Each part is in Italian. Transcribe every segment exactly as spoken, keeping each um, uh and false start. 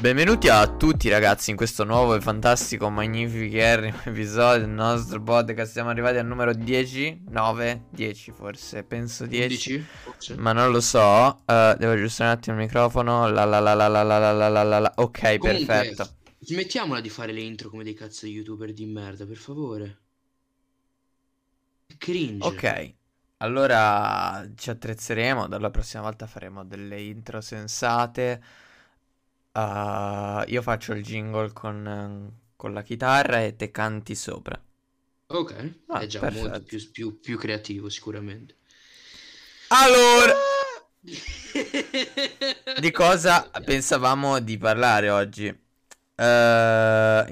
Benvenuti a tutti ragazzi in questo nuovo e fantastico, magnifico episodio del nostro podcast. Siamo arrivati al numero dieci, nove, dieci forse, penso dieci, forse. Ma non lo so. uh, Devo aggiustare un attimo il microfono. La la la la la la la la la la. Ok, comunque, perfetto. Smettiamola di fare le intro come dei cazzo youtuber di merda, per favore. Cringe. Ok, allora ci attrezzeremo. Dalla prossima volta faremo delle intro sensate. Uh, io faccio il jingle con, con la chitarra e te canti sopra. Ok, ah, è già perfetto. Molto più, più, più creativo sicuramente. Allora, di cosa pensavamo di parlare oggi? Uh,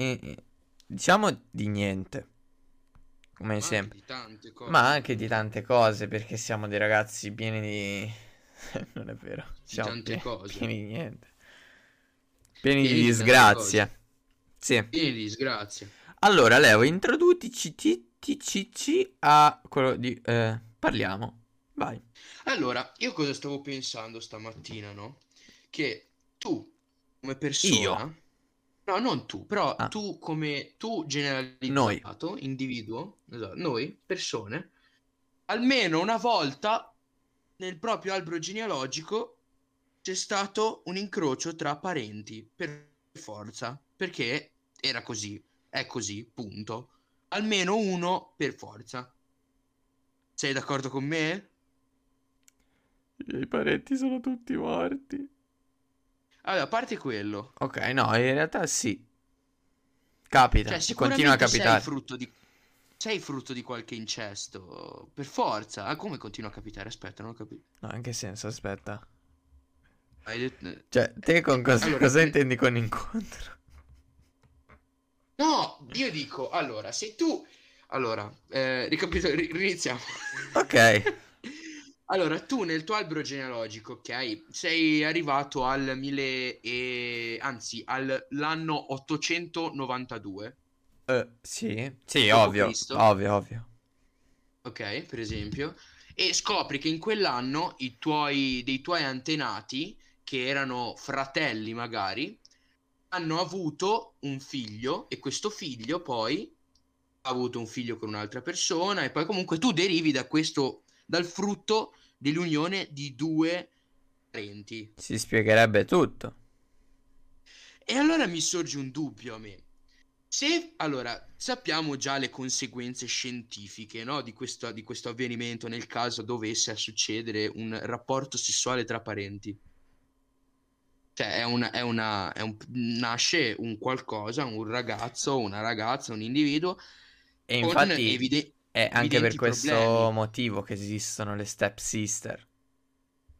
in, in, diciamo di niente, come ma sempre, anche ma anche di tante cose, perché siamo dei ragazzi pieni di... non è vero, siamo di tante pieni, cose. pieni di niente. Pieni di disgrazia. Sì. Pieni di disgrazia. Allora, Leo, introducici ti, ti, ci, ci a quello di... Eh, parliamo. Vai. Allora, io cosa stavo pensando stamattina, no? Che tu, come persona... Io? No, non tu, però ah. tu come... Tu generalizzato, noi. individuo, noi, persone, almeno una volta nel proprio albero genealogico... C'è stato un incrocio tra parenti, per forza, perché era così, è così, punto. Almeno uno per forza. Sei d'accordo con me? I miei parenti sono tutti morti. Allora, a parte quello. Ok, no, in realtà sì. Capita, cioè, continua a capitare. Sei frutto di, sei frutto di qualche incesto, per forza. Ah, come continua a capitare? Aspetta, non ho capito. No, in che senso? Aspetta. Cioè, te con cosa, allora, cosa intendi con incontro? No, io dico, allora, se tu... Allora, eh, ricapito- ri- riniziamo. Ok. Allora, tu nel tuo albero genealogico, ok, sei arrivato al mille e... Anzi, all'anno ottocentonovantadue. Uh, sì, sì, ovvio, Cristo. ovvio, ovvio. Ok, per esempio. E scopri che in quell'anno i tuoi dei tuoi antenati... che erano fratelli magari, hanno avuto un figlio e questo figlio poi ha avuto un figlio con un'altra persona e poi comunque tu derivi da questo, dal frutto dell'unione di due parenti. Si spiegherebbe tutto. E allora mi sorge un dubbio a me. Se, allora, sappiamo già le conseguenze scientifiche, no, di questo, di questo avvenimento nel caso dovesse succedere un rapporto sessuale tra parenti. Cioè, è una, è una, è un, nasce un qualcosa, un ragazzo, una ragazza, un individuo. E infatti evide- è anche per questo problemi. motivo che esistono le stepsister.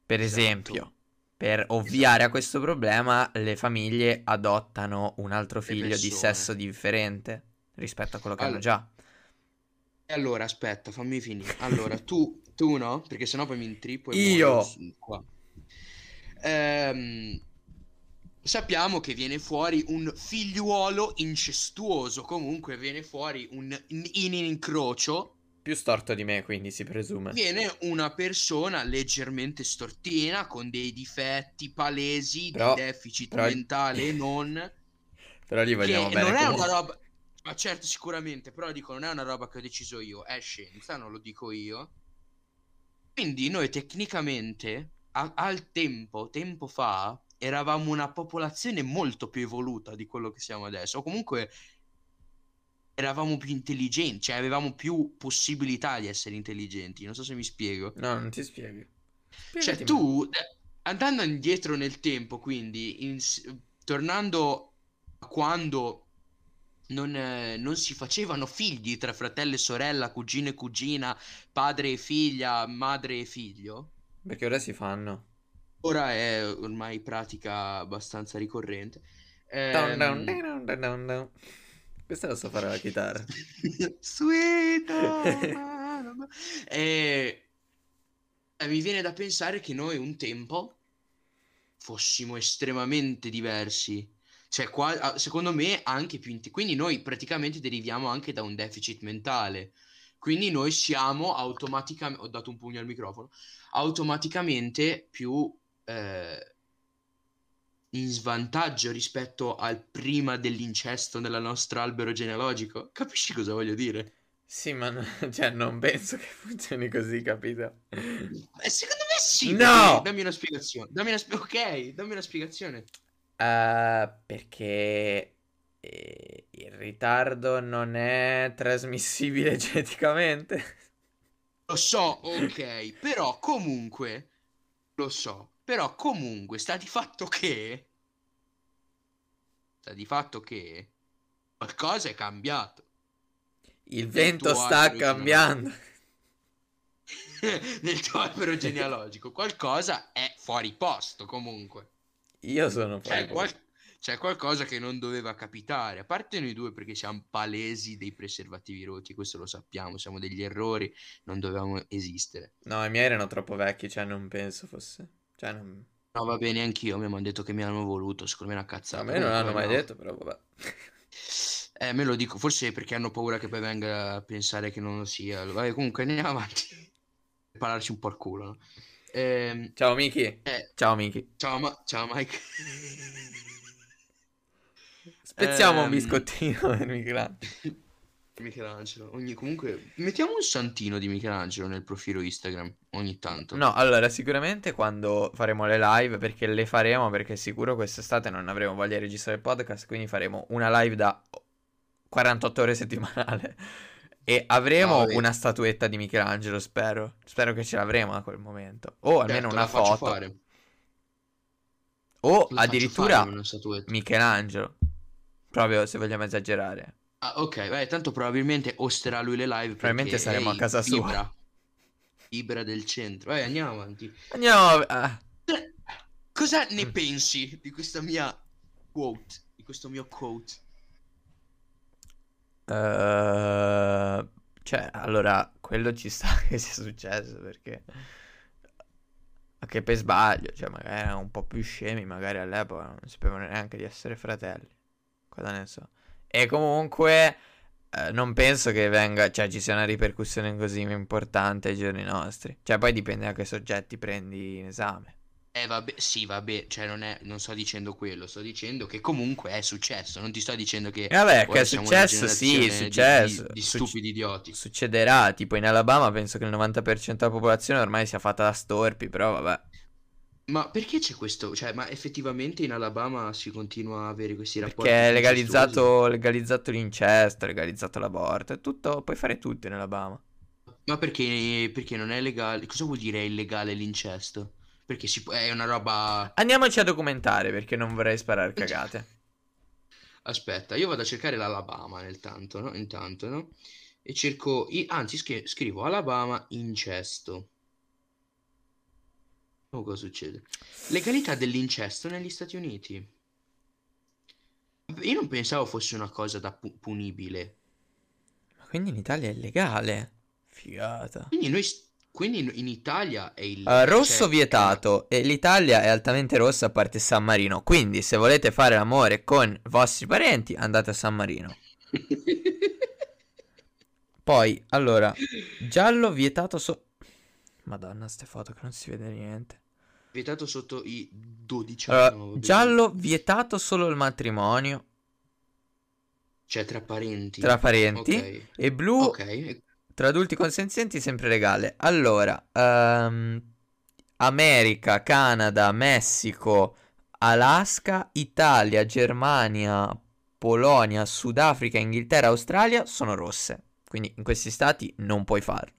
Per esatto. esempio, per ovviare esatto. a questo problema, le famiglie adottano un altro figlio di sesso differente rispetto a quello che allora, hanno già. E allora, aspetta, fammi finire. Allora, tu, tu no? Perché sennò poi mi intrippo e Io! Muoio qua. Ehm... Sappiamo che viene fuori un figliuolo incestuoso, comunque viene fuori un in incrocio. Più storto di me, quindi si presume. Viene una persona leggermente stortina, con dei difetti palesi, però, di deficit però... mentale e non. Però li vogliamo bene. Non è una roba... Ma certo, sicuramente, però dico, non è una roba che ho deciso io, è scienza, non lo dico io. Quindi noi tecnicamente, a- al tempo, tempo fa... eravamo una popolazione molto più evoluta di quello che siamo adesso, o comunque eravamo più intelligenti, cioè avevamo più possibilità di essere intelligenti, non so se mi spiego. No, non ti spieghi. Cioè tu, andando indietro nel tempo, quindi in, tornando a quando non, eh, non si facevano figli tra fratello e sorella, cugino e cugina, padre e figlia, madre e figlio. Perché ora si fanno. Ora è ormai pratica abbastanza ricorrente. Eh, dun dun dun dun dun. Questa la so fare alla chitarra. Sweet. eh, eh, mi viene da pensare che noi un tempo fossimo estremamente diversi. Cioè, qua, secondo me, anche più. Int- quindi noi praticamente deriviamo anche da un deficit mentale. Quindi noi siamo automaticamente. Ho dato un pugno al microfono. Automaticamente più. Eh, in svantaggio rispetto al prima dell'incesto nella nostra albero genealogico. Capisci cosa voglio dire? Sì, ma no, cioè non penso che funzioni così, capito? Beh, secondo me sì. No! Dammi una spiegazione. Dammi una sp- ok, dammi una spiegazione. Uh, perché eh, il ritardo non è trasmissibile geneticamente. Lo so, ok, però comunque... Lo so, però comunque sta di fatto che... Sta di fatto che... Qualcosa è cambiato. Il vento sta cambiando nel tuo albero genealogico. Qualcosa è fuori posto comunque. Io sono fuori c'è, posto. Qual- c'è qualcosa che non doveva capitare. A parte noi due, perché siamo palesi dei preservativi rotti. Questo lo sappiamo, siamo degli errori. Non dovevamo esistere. No, i miei erano troppo vecchi, cioè non penso fosse cioè, non... No, va bene, anch'io. Mi hanno detto che mi hanno voluto. Secondo me è una cazzata. A me non l'hanno mai no. detto, però vabbè. Eh, me lo dico, forse perché hanno paura che poi venga a pensare che non lo sia. Vabbè, comunque andiamo avanti. Parlarci un po' al culo, no? eh, Ciao Miki. eh, Ciao Miki. Ciao, ma- ciao Mike. Spezziamo eh, un biscottino di Michelangelo. Michelangelo ogni, comunque mettiamo un santino di Michelangelo nel profilo Instagram ogni tanto. No, allora sicuramente quando faremo le live, perché le faremo, perché sicuro quest'estate non avremo voglia di registrare il podcast, quindi faremo una live da quarantotto ore settimanale e avremo ah, una statuetta di Michelangelo, spero spero che ce l'avremo a quel momento, o almeno certo, una foto fare. o la addirittura Michelangelo, proprio se vogliamo esagerare. Ah, ok, beh, tanto probabilmente osterà lui le live, probabilmente saremo a casa sua, Ibra, Ibra del centro. Vabbè, andiamo avanti, andiamo a... Cosa ne pensi di questa mia quote, di questo mio quote? Uh, cioè, allora, quello ci sta che sia successo, perché anche per sbaglio, cioè magari erano un po' più scemi, magari all'epoca non sapevano neanche di essere fratelli, cosa ne so. E comunque eh, non penso che venga, cioè ci sia una ripercussione così importante ai giorni nostri. Cioè poi dipende da che soggetti prendi in esame. Eh vabbè, sì vabbè, cioè non, è, non sto dicendo quello, sto dicendo che comunque è successo, non ti sto dicendo che... Eh vabbè, che è successo, sì, è successo. Di, di, di stupidi Suc- idioti. Succederà, tipo in Alabama penso che il novanta per cento della popolazione ormai sia fatta da storpi, però vabbè. Ma perché c'è questo? Cioè, ma effettivamente in Alabama si continua a avere questi rapporti? Perché è legalizzato, legalizzato l'incesto, legalizzato l'aborto, è tutto, puoi fare tutto in Alabama. Ma perché, perché non è legale? Cosa vuol dire è illegale l'incesto? Perché si può, è una roba... Andiamoci a documentare, perché non vorrei sparare cagate. Aspetta, io vado a cercare l'Alabama nel tanto, no? Intanto, no? E cerco... I... Anzi, scri- scrivo Alabama incesto. Oh, cosa succede? Legalità dell'incesto negli Stati Uniti. Io non pensavo fosse una cosa da pu- punibile. Ma quindi in Italia è legale? Figata. Quindi noi... St- Quindi in Italia è il... Uh, rosso cioè... vietato, e l'Italia è altamente rossa a parte San Marino. Quindi se volete fare l'amore con i vostri parenti, andate a San Marino. Poi, allora, giallo vietato so... Madonna, ste foto che non si vede niente. Vietato sotto i dodici anni. Uh, giallo vietato solo il matrimonio. Cioè tra parenti. Tra parenti. Okay. E blu... Ok. Tra adulti consenzienti sempre legale. Allora, um, America, Canada, Messico, Alaska, Italia, Germania, Polonia, Sudafrica, Inghilterra, Australia sono rosse. Quindi in questi stati non puoi farlo.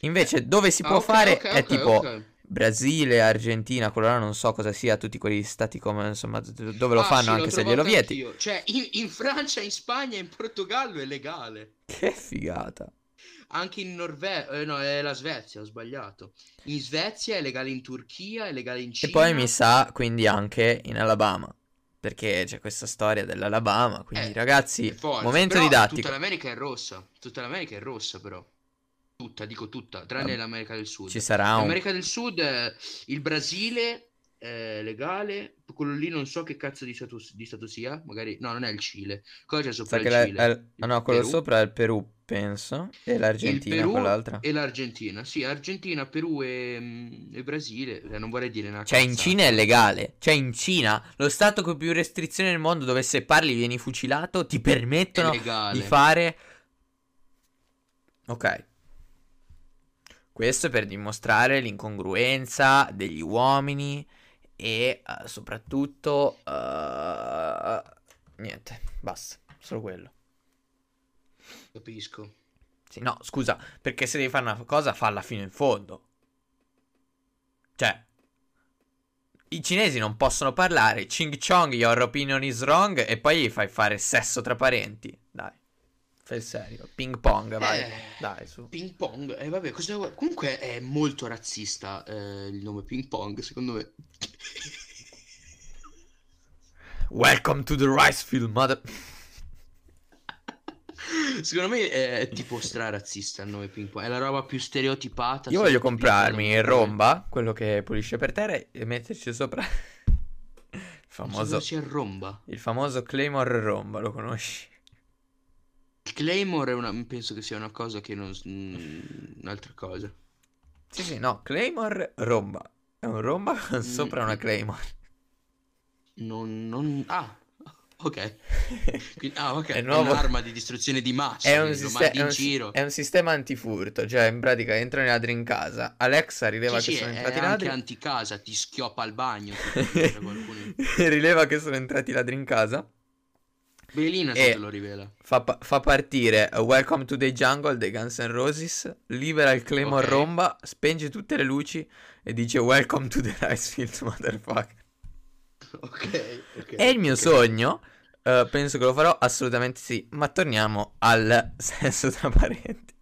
Invece dove si ah, può okay, fare okay, è okay, tipo okay. Brasile, Argentina, quello non so cosa sia, tutti quegli stati come insomma dove lo ah, fanno sì, anche se glielo vieti. Anch'io. Cioè in, in Francia, in Spagna, in Portogallo è legale. Che figata. Anche in Norvegia, eh, no, è la Svezia, ho sbagliato. In Svezia è legale, in Turchia è legale, in Cina. E poi mi sa quindi anche in Alabama, perché c'è questa storia dell'Alabama, quindi eh, ragazzi, momento però, didattico. Tutta l'America è rossa, tutta l'America è rossa però. Tutta, dico tutta, tranne ah, l'America del Sud. Ci sarà un... L'America del Sud, eh, il Brasile, eh, legale, quello lì non so che cazzo di stato, di stato sia, magari, no, non è il Cile. Cosa c'è sopra? Sa il la, Cile? Al... Il no, quello Perù. Sopra è il Perù, penso, e l'Argentina, il Perù quell'altra. E l'Argentina, sì, Argentina, Perù e, e Brasile, non vorrei dire una cosa. Cioè in Cina è legale, cioè in Cina, lo stato con più restrizioni nel mondo, dove se parli vieni fucilato, ti permettono di fare... Ok. Questo è per dimostrare l'incongruenza degli uomini e uh, soprattutto uh, niente, basta, solo quello. Capisco. Sì, no, scusa, perché se devi fare una cosa falla fino in fondo. Cioè, i cinesi non possono parlare Ching Chong, your opinion is wrong, e poi gli fai fare sesso tra parenti. Dai. Fai il serio, ping pong, vai, eh, dai, su. Ping pong, eh, vabbè, cosa... comunque è molto razzista eh, il nome ping pong, secondo me. Welcome to the rice field, mother... Secondo me è, è tipo stra razzista il nome ping pong, è la roba più stereotipata. Io voglio comprarmi il romba, quello che pulisce per terra, e metterci sopra il famoso... il romba. Il famoso Claymore romba, lo conosci? Claymore è una, penso che sia una cosa che non... un'altra cosa. Sì, sì, no, Claymore romba. È un romba con sopra una Claymore. Non, non... Ah, ok. Quindi, ah, ok, è, è nuovo... un'arma di distruzione di massa. È un, siste- è un, giro. È un sistema antifurto, cioè in pratica entrano i ladri in casa, Alexa rileva sì, che sì, sono entrati ladri. È anche anticasa, ti schioppa al bagno. Qualcuno... rileva che sono entrati ladri in casa. Belina se lo rivela. Fa, pa- fa partire Welcome to the Jungle dei Guns N' Roses, libera il Claymore, okay. Romba, spenge tutte le luci e dice Welcome to the Rice Field, motherfucker. Okay, ok. È il mio okay. sogno, uh, penso che lo farò assolutamente sì, ma torniamo al senso tra parenti.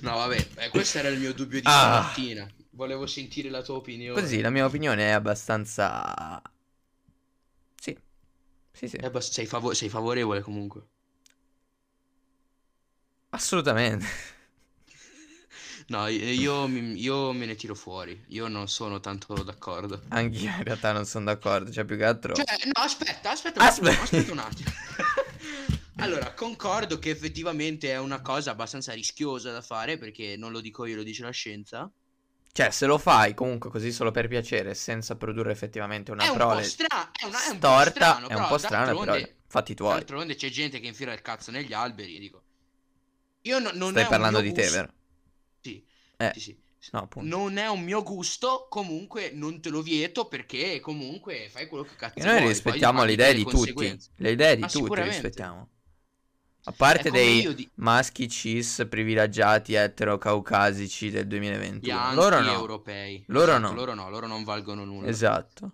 No vabbè, eh, questo era il mio dubbio di stamattina, ah. Volevo sentire la tua opinione. Così, la mia opinione è abbastanza... Sì, sì. Eh, beh, sei, fav- sei favorevole comunque. Assolutamente. No, io, io me ne tiro fuori. Io non sono tanto d'accordo. Anch'io in realtà non sono d'accordo. Cioè più che altro cioè, no, aspetta, aspetta un attimo, aspetta. aspetta un attimo. Allora, concordo che effettivamente è una cosa abbastanza rischiosa da fare, perché non lo dico io, lo dice la scienza. Cioè, se lo fai comunque così solo per piacere, senza produrre effettivamente una prole un stra- è una, è un storta, po strano, è un po' strano, però fatti tuoi. D'altronde c'è gente che infila il cazzo negli alberi, dico. Io no, non Stai è parlando un mio di gusto. Te, vero? Sì, eh, sì, sì. No, non è un mio gusto, comunque non te lo vieto, perché comunque fai quello che cazzo e noi vuoi. Noi rispettiamo le idee di tutti, le idee di tutti rispettiamo. A parte dei di... maschi cis privilegiati etero-caucasici del duemilaventuno, loro no. Europei. Loro esatto, no. Loro no, loro non valgono nulla. Esatto.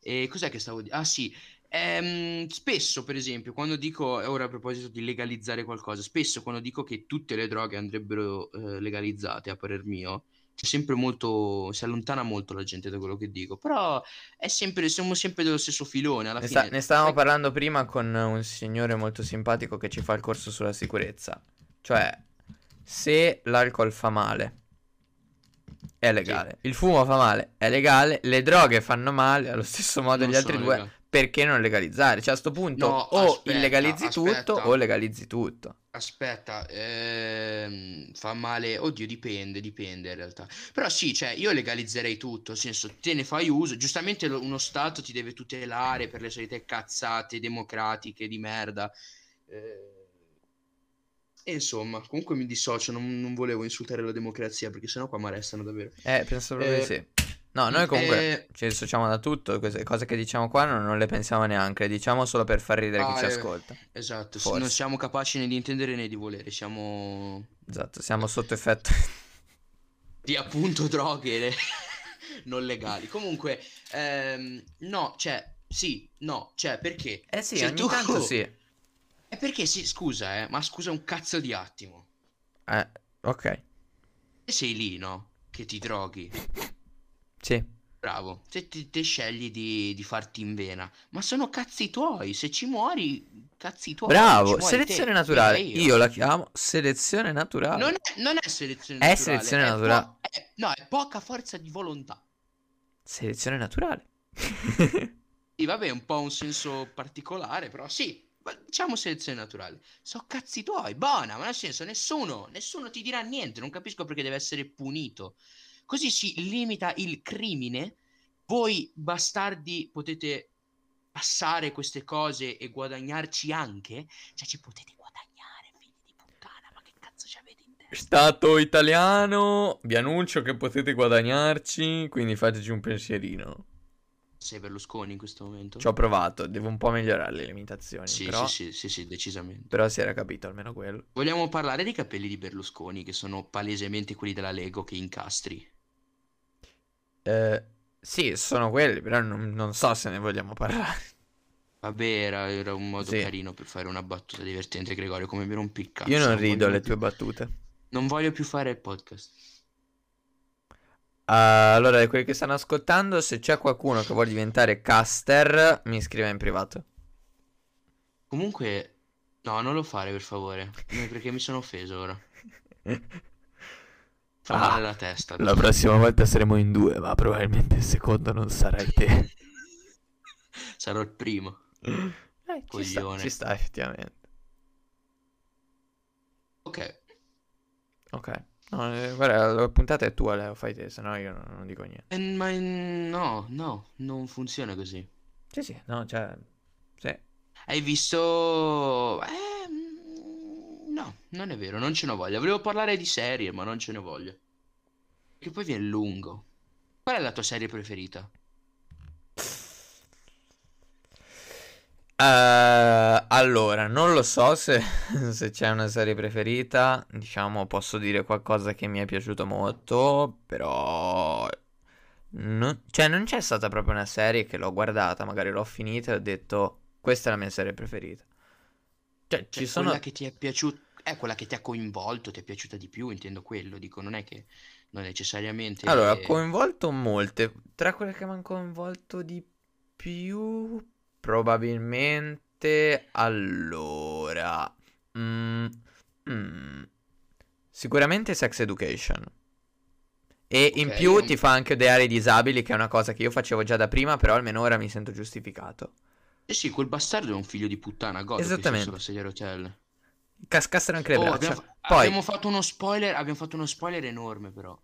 E cos'è che stavo dicendo? Ah sì, ehm, spesso per esempio quando dico, ora a proposito di legalizzare qualcosa, spesso quando dico che tutte le droghe andrebbero eh, legalizzate, a parer mio, c'è sempre molto, si allontana molto la gente da quello che dico, però è sempre, siamo sempre dello stesso filone alla ne fine. Sta, ne stavamo Fai... parlando prima con un signore molto simpatico che ci fa il corso sulla sicurezza, cioè se l'alcol fa male è legale, sì. Il fumo fa male è legale, le droghe fanno male allo stesso modo non gli altri due, legali. Perché non legalizzare? Cioè a sto punto no, o aspetta, illegalizzi aspetta. tutto o legalizzi tutto. Aspetta, ehm, fa male, oddio dipende, dipende in realtà. Però sì, cioè io legalizzerei tutto, nel senso te ne fai uso, giustamente lo, uno stato ti deve tutelare per le solite cazzate democratiche di merda. Eh, e insomma, comunque mi dissocio, non, non volevo insultare la democrazia perché sennò qua mi restano davvero. Eh, penso proprio eh, di sì. No, noi comunque eh... ci dissociamo da tutto, queste cose che diciamo qua non, non le pensiamo neanche, le diciamo solo per far ridere ah, chi eh... ci ascolta. Esatto, forse. Non siamo capaci né di intendere né di volere, siamo... Esatto, siamo sotto effetto di appunto droghe le... non legali. Comunque, ehm, no, cioè, sì, no, cioè, perché? Eh sì, se ogni tu... tanto sì. Eh perché sì, scusa, eh, ma scusa un cazzo di attimo. Eh, ok. E sei lì, no? Che ti droghi. Sì. Bravo, se ti, te scegli di, di farti in vena, ma sono cazzi tuoi, se ci muori, cazzi tuoi. Bravo, selezione te, naturale, io. io la chiamo selezione naturale. Non è, non è selezione è naturale. Selezione è naturale. Po- è, no, è poca forza di volontà. Selezione naturale. Sì, vabbè, un po' un senso particolare, però sì, diciamo selezione naturale. So cazzi tuoi, buona, ma nel senso nessuno, nessuno ti dirà niente, non capisco perché deve essere punito. Così si limita il crimine. Voi bastardi potete passare queste cose e guadagnarci anche. Cioè ci potete guadagnare, figli di puttana. Ma che cazzo ci avete in testa? Stato italiano, vi annuncio che potete guadagnarci, quindi fateci un pensierino. Sei Berlusconi in questo momento? Ci ho provato, devo un po' migliorare le limitazioni. Sì, però... sì, sì, sì, sì, decisamente. Però si era capito almeno quello. Vogliamo parlare dei capelli di Berlusconi, che sono palesemente quelli della Lego che incastri? Eh, sì, sono quelli, però non, non so se ne vogliamo parlare. Vabbè, era, era un modo sì. carino per fare una battuta divertente, Gregorio, come mi rompi il cazzo. Io non, non rido alle più... tue battute. Non voglio più fare il podcast. Uh, allora, quelli che stanno ascoltando, se c'è qualcuno che vuole diventare caster, mi scriva in privato. Comunque, no, non lo fare per favore, perché mi sono offeso ora. Fa male ah, la testa. La prossima volta saremo in due, ma probabilmente il secondo non sarai te. Sarò il primo. Eh, coglione. Ci sta, ci sta effettivamente. Ok. Ok. No, eh, guarda, la puntata è tua, la fai te, sennò io non, non dico niente. Eh, ma no, no, non funziona così. Sì, sì, no, cioè... Sì. Hai visto... Eh, no, non è vero, non ce ne voglio. Volevo parlare di serie, ma non ce ne voglio. Che poi viene lungo. Qual è la tua serie preferita? Uh, allora, non lo so se, se c'è una serie preferita. Diciamo, posso dire qualcosa che mi è piaciuto molto, però non, cioè non c'è stata proprio una serie che l'ho guardata, magari l'ho finita e ho detto questa è la mia serie preferita. Cioè, cioè ci sono... quella che ti è piaciuta, è quella che ti ha coinvolto, ti è piaciuta di più, intendo quello, dico, non è che non necessariamente. Allora, ha coinvolto molte, tra quelle che mi hanno coinvolto di più probabilmente, allora, mm, mm, sicuramente Sex Education. E okay, in più non... ti fa anche odiare i disabili, che è una cosa che io facevo già da prima, però almeno ora mi sento giustificato. Eh sì, quel bastardo è un figlio di puttana, godo. Esattamente. Che si rotelle. Cascassero anche le oh, braccia. Abbiamo, fa- Poi... abbiamo fatto uno spoiler, abbiamo fatto uno spoiler enorme però.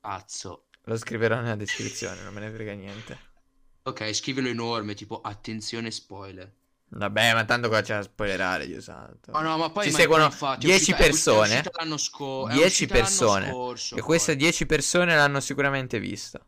Pazzo. Lo scriverò nella descrizione, non me ne frega niente. Ok, scrivilo enorme, tipo attenzione spoiler. Vabbè, ma tanto cosa c'è da spoilerare, Dio santo. Oh no, ma poi ci ma seguono infatti, dieci uscita, persone. L'anno sco- dieci persone. L'anno scorso, e queste poi. dieci persone l'hanno sicuramente vista.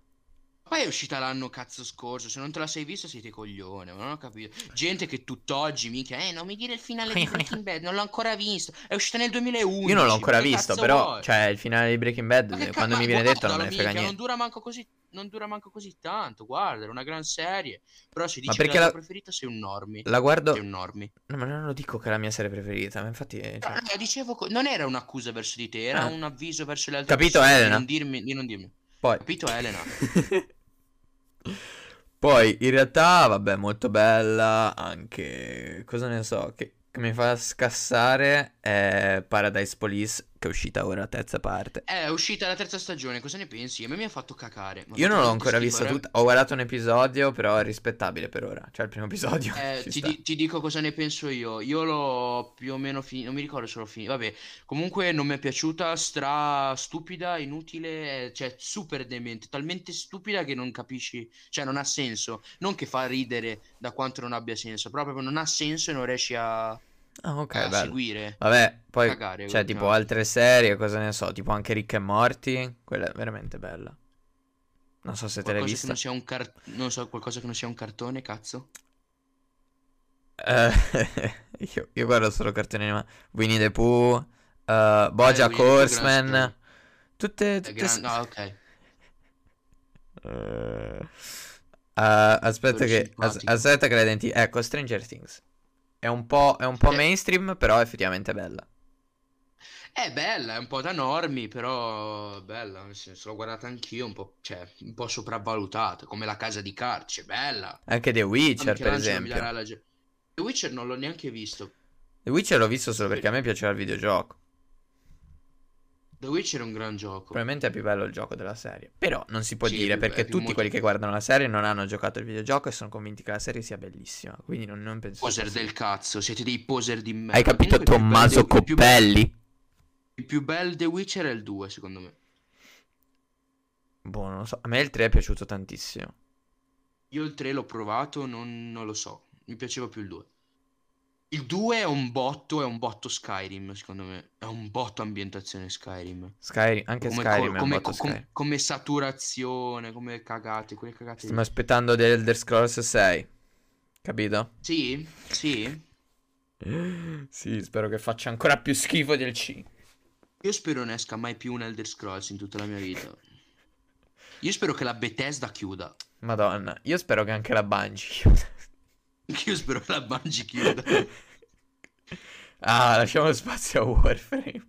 Poi è uscita l'anno cazzo scorso, se non te la sei vista siete coglione, ma non ho capito. Gente che tutt'oggi minchia, eh, non mi dire il finale di Breaking Bad, non l'ho ancora visto. È uscita nel duemilaundici. Io non l'ho ancora visto, però, vuoi? Cioè, il finale di Breaking Bad, ca- quando mi viene detto non me ne frega niente. Non dura manco così. Non dura manco così tanto, guarda, è una gran serie. Però se dici che la, la tua preferita sei un normie. La guardo... Sei un normie. No, ma non lo dico che è la mia serie preferita, ma infatti... Cioè... No, no, dicevo... Co- non era un'accusa verso di te, era eh. un avviso verso le altre Capito, persone. Elena? Di non dirmi... Di non dirmi. Poi. Capito, Elena? Poi, in realtà, vabbè, molto bella, anche... Cosa ne so, che, che mi fa scassare è Paradise Police, che è uscita ora la terza parte. È uscita la terza stagione, cosa ne pensi? A me mi ha fatto cacare. Ma io non l'ho ancora vista tutta, ho guardato un episodio, però è rispettabile per ora. Cioè il primo episodio eh, ti, di- ti dico cosa ne penso io. Io l'ho più o meno finita, non mi ricordo se l'ho finita. Vabbè, comunque non mi è piaciuta, stra stupida, inutile, cioè super demente. Talmente stupida che non capisci, cioè non ha senso. Non che fa ridere da quanto non abbia senso, però proprio non ha senso e non riesci a... Ah, ok, eh, bello. Seguire. Vabbè, poi cagare, c'è tipo caso. Altre serie, cosa ne so, tipo anche Rick e Morty. Quella è veramente bella. Non so se qualcosa te l'hai vista. Che non, sia un car- non so, qualcosa che non sia un cartone, cazzo. Eh, io, io guardo solo cartoni animati. Winnie the Pooh, uh, BoJack eh, Horseman. Gran... Tutte, tutte gran... No, ok. Uh, aspetta che as- aspetta che la denti. Ecco, Stranger Things. È un po', è un po' mainstream, però è effettivamente bella. È bella, è un po' da normi, però è bella, nel senso, l'ho guardata anch'io, un po', cioè, un po' sopravvalutata, come La casa di Carce, bella. Anche The Witcher, per esempio. La... The Witcher non l'ho neanche visto. The Witcher l'ho visto solo perché a me piaceva il videogioco. The Witcher è un gran gioco. Probabilmente è più bello il gioco della serie. Però non si può sì, dire, perché tutti molto... quelli che guardano la serie non hanno giocato il videogioco e sono convinti che la serie sia bellissima. Quindi non, non penso... Poser del sia. Cazzo, siete dei poser di merda. Hai capito, comunque, Tommaso Coppelli? Più... Il più bello The Witcher è il due, secondo me. Boh, non lo so. A me il tre è piaciuto tantissimo. Io il tre l'ho provato, non, non lo so. Mi piaceva più il due. Il due è un botto, è un botto Skyrim, secondo me. È un botto ambientazione Skyrim. Skyrim, anche come, Skyrim come, è un come, botto Skyrim. Come, come saturazione, come cagate, quelle cagate. Stiamo lì. Aspettando The Elder Scrolls sei, capito? Sì, sì. Sì, spero che faccia ancora più schifo del C. Io spero non esca mai più un Elder Scrolls in tutta la mia vita. Io spero che la Bethesda chiuda. Madonna, io spero che anche la Bungie chiuda. Io spero che la Bungie chiuda. Ah, lasciamo spazio a Warframe.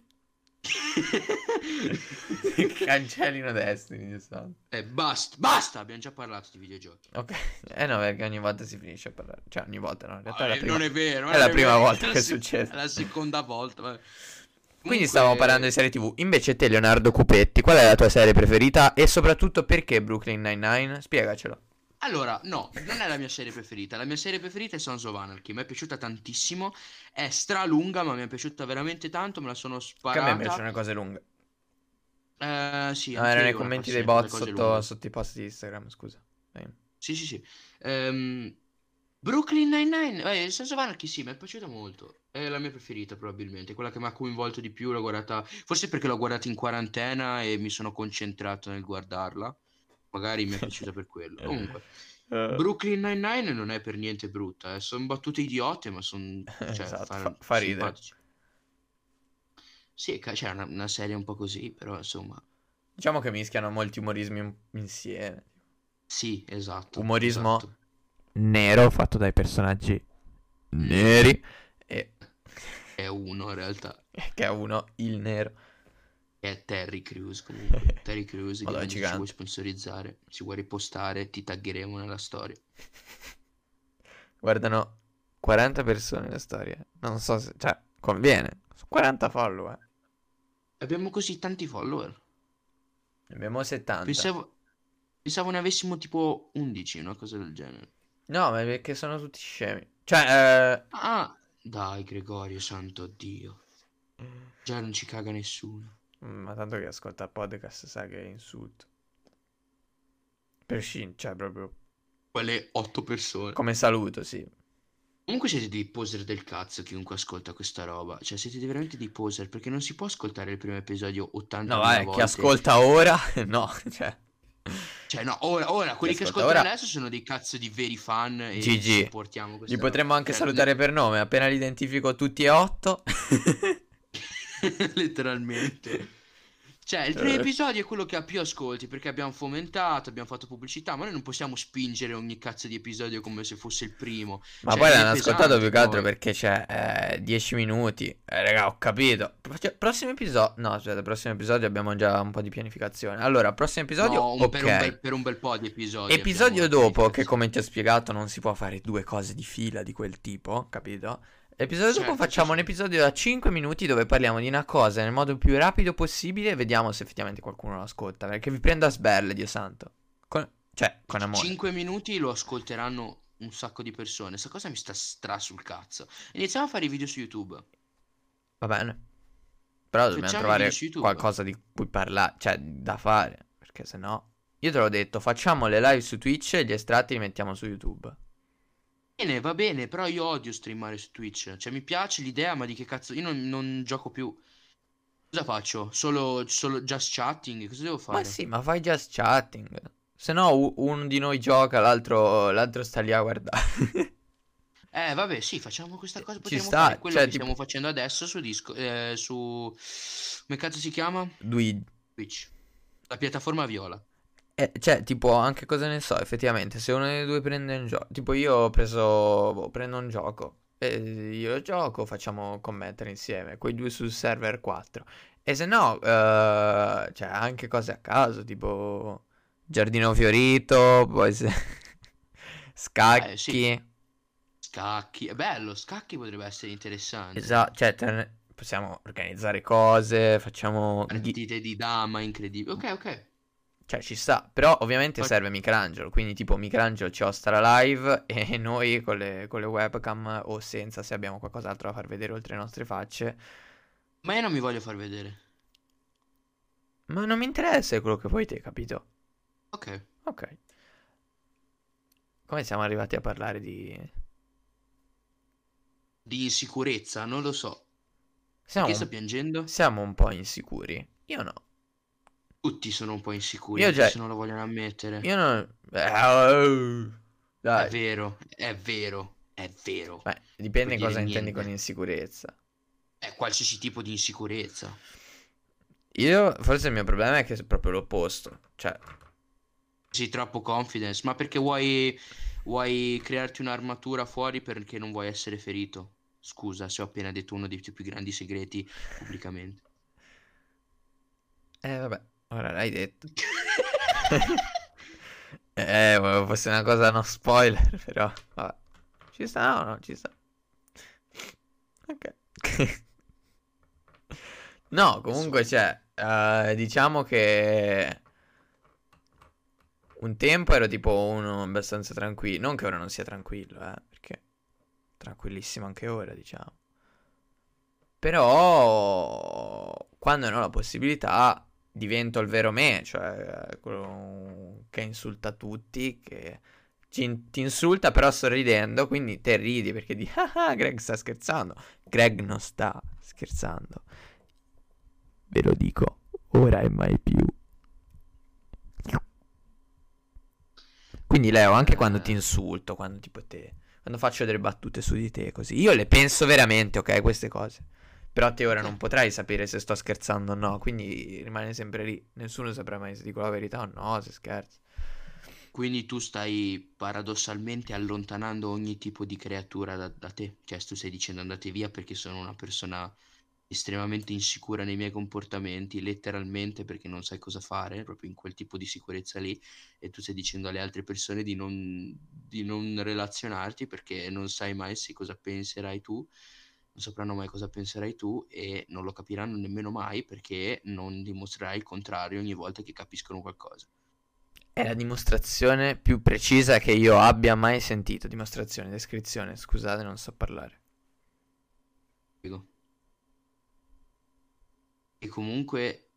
Cancellino Destiny, Dio santo. Eh, basta, basta, abbiamo già parlato di videogiochi. Ok, eh no, perché ogni volta si finisce a parlare. Cioè, ogni volta, no, in realtà ah, è la prima... Non è vero. È la prima volta che succede. È la seconda volta, vabbè. Quindi stavamo parlando di serie tv. Invece te, Leonardo Cupetti, qual è la tua serie preferita? E soprattutto perché Brooklyn Nine-Nine? Spiegacelo. Allora, no, non è la mia serie preferita. La mia serie preferita è Sons of Anarchy. Mi è piaciuta tantissimo. È stralunga, ma mi è piaciuta veramente tanto. Me la sono sparata. Che a me piacciono le cose lunghe. Eh, sì. No, erano i commenti dei bot sotto, sotto i post di Instagram, scusa. Eh. Sì, sì, sì. Ehm... Brooklyn Nine-Nine, eh, Sons of Anarchy sì, mi è piaciuta molto. È la mia preferita probabilmente, quella che mi ha coinvolto di più, l'ho guardata... Forse perché l'ho guardata in quarantena e mi sono concentrato nel guardarla. Magari mi è piaciuta per quello. Comunque, uh... Brooklyn Nine-Nine non è per niente brutta, eh. Sono battute idiote, ma sono... Cioè, esatto, fa, fa ridere. Sì, c'è cioè, una, una serie un po' così, però insomma... Diciamo che mischiano molti umorismi insieme. Sì, esatto. Umorismo... Esatto. Nero fatto dai personaggi neri e è uno in realtà che è uno il nero è Terry Crews comunque. Terry Crews Madonna, ci vuoi sponsorizzare, ci vuoi ripostare, ti taggeremo nella storia. Guardano quaranta persone la storia, non so se cioè conviene. quaranta follower, abbiamo così tanti follower? Abbiamo settanta. pensavo pensavo ne avessimo tipo undici, una cosa del genere. No, ma perché sono tutti scemi. Cioè, eh... ah, dai, Gregorio, santo Dio. Già non ci caga nessuno. Ma tanto che ascolta podcast sa che è insulto. Per sci, cioè, proprio. Quelle otto persone. Come saluto, sì. Comunque siete dei poser del cazzo, chiunque ascolta questa roba. Cioè, siete veramente dei poser, perché non si può ascoltare il primo episodio ottanta. No, vabbè, volte. Chi ascolta ora, no, cioè... Cioè no, ora, ora quelli ascolta, che ascoltano ora... adesso sono dei cazzo di veri fan e G G. Portiamo questa... Li potremmo anche cioè, salutare ne... per nome, appena li identifico tutti e otto. Letteralmente. Cioè il primo episodio è quello che ha più ascolti, perché abbiamo fomentato, abbiamo fatto pubblicità, ma noi non possiamo spingere ogni cazzo di episodio come se fosse il primo. Ma cioè, poi l'hanno ascoltato più che altro poi. Perché c'è eh, dieci minuti, eh, raga, ho capito. Pro- prossimo episodio, no aspetta, prossimo episodio abbiamo già un po' di pianificazione. Allora, prossimo episodio, no, un, okay. per, un bel, per un bel po' di episodi. Episodio dopo, che come ti ho spiegato non si può fare due cose di fila di quel tipo, capito? Episodio certo, dopo facciamo certo. un episodio da cinque minuti dove parliamo di una cosa nel modo più rapido possibile e vediamo se effettivamente qualcuno lo ascolta, perché vi prendo a sberle, Dio santo. Con... Cioè, con amore. cinque minuti lo ascolteranno un sacco di persone. Questa cosa mi sta stra sul cazzo. Iniziamo a fare i video su YouTube. Va bene. Però facciamo dobbiamo trovare qualcosa di cui parlare, cioè da fare, perché sennò... Io te l'ho detto, facciamo le live su Twitch e gli estratti li mettiamo su YouTube. Bene, va bene, però io odio streamare su Twitch. Cioè mi piace l'idea, ma di che cazzo? Io non, non gioco più. Cosa faccio? Solo, solo just chatting? Cosa devo fare? Ma sì, ma fai just chatting. Se no uno di noi gioca, l'altro, l'altro sta lì a guardare. Eh vabbè, sì, facciamo questa cosa. Potremmo fare quello cioè, che tipo... stiamo facendo adesso su disco eh, su... Come cazzo si chiama? Dui... Twitch. La piattaforma viola. Eh, cioè, tipo, anche cosa ne so, effettivamente, se uno dei due prende un gioco... Tipo, io ho preso... Boh, prendo un gioco. eh, io gioco, facciamo combattere insieme quei due sul server quattro. E se no, eh, cioè anche cose a caso, tipo giardino fiorito, poi se... scacchi. Eh, sì. Scacchi, è bello, scacchi potrebbe essere interessante. Esatto, cioè ten- possiamo organizzare cose, facciamo... partite di dama incredibili, ok, ok. Cioè ci sta, però ovviamente Fac- serve Michelangelo, quindi tipo Michelangelo ci ostra live e noi con le, con le webcam o senza, se abbiamo qualcos'altro da far vedere oltre le nostre facce. Ma io non mi voglio far vedere. Ma non mi interessa quello che vuoi te, capito? Ok. Ok. Come siamo arrivati a parlare di... di insicurezza? Non lo so. Siamo... perché sto piangendo? Siamo un po' insicuri. Io no. Tutti sono un po' insicuri, io già... se non lo vogliono ammettere. Io non... Dai. È vero, è vero, è vero. Beh, dipende cosa niente. intendi con insicurezza. È qualsiasi tipo di insicurezza. Io, forse il mio problema è che è proprio l'opposto. Cioè... sì, troppo confidence, ma perché vuoi... vuoi crearti un'armatura fuori perché non vuoi essere ferito. Scusa se ho appena detto uno dei più grandi segreti pubblicamente. Eh vabbè, ora l'hai detto. Eh, volevo fosse una cosa non spoiler, però vabbè. Ci sta, no, no, ci sta. Ok. No, comunque cioè, uh, diciamo che un tempo ero tipo uno abbastanza tranquillo. Non che ora non sia tranquillo, eh, perché tranquillissimo anche ora, diciamo. Però quando non ho la possibilità divento il vero me, cioè quello che insulta tutti, che ci, ti insulta però sorridendo, quindi te ridi perché di ah, ah, Greg sta scherzando. Greg non sta scherzando. Ve lo dico, ora e mai più. Quindi Leo, anche quando ti insulto, quando tipo te, quando faccio delle battute su di te così, io le penso veramente, ok, queste cose. Però te ora non potrai sapere se sto scherzando o no, quindi rimane sempre lì. Nessuno saprà mai se dico la verità o no, se scherzo. Quindi tu stai paradossalmente allontanando ogni tipo di creatura da, da te. Cioè tu stai dicendo andate via perché sono una persona estremamente insicura nei miei comportamenti, letteralmente, perché non sai cosa fare, proprio in quel tipo di sicurezza lì, e tu stai dicendo alle altre persone di non, di non relazionarti perché non sai mai se cosa penserai tu, non sapranno mai cosa penserai tu e non lo capiranno nemmeno mai perché non dimostrerai il contrario ogni volta che capiscono qualcosa. È la dimostrazione più precisa che io abbia mai sentito, dimostrazione, descrizione, scusate non so parlare. Prego. E comunque,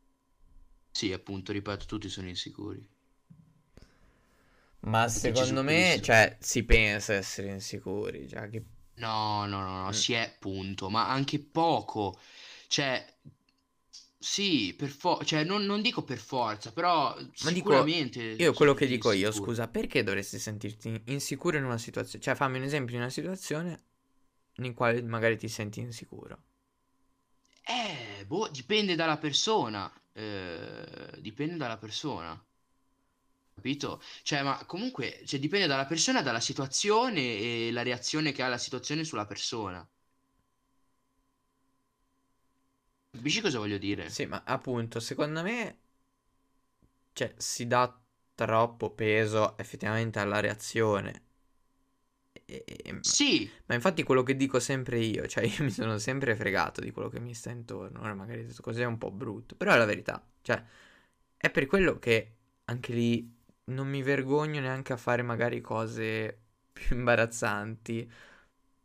sì, appunto, ripeto, tutti sono insicuri. Ma tutti secondo me, cioè, si pensa essere insicuri, già che... No, no, no, no, mm. si è, punto, ma anche poco. Cioè, sì, per forza, cioè, non, non dico per forza, però ma sicuramente... Dico, io quello che dico insicuro. Io, scusa, perché dovresti sentirti insicuro in una situazione? Cioè, fammi un esempio di una situazione in quale magari ti senti insicuro. Eh, boh, dipende dalla persona, eh, dipende dalla persona, capito? Cioè, ma comunque, cioè, dipende dalla persona, dalla situazione e la reazione che ha la situazione sulla persona. Capisci cosa voglio dire? Sì, ma appunto, secondo me, cioè, si dà troppo peso effettivamente alla reazione. E... sì, ma infatti quello che dico sempre io, cioè io mi sono sempre fregato di quello che mi sta intorno. Ora magari detto così è un po' brutto, però è la verità, cioè è per quello che anche lì non mi vergogno neanche a fare magari cose più imbarazzanti,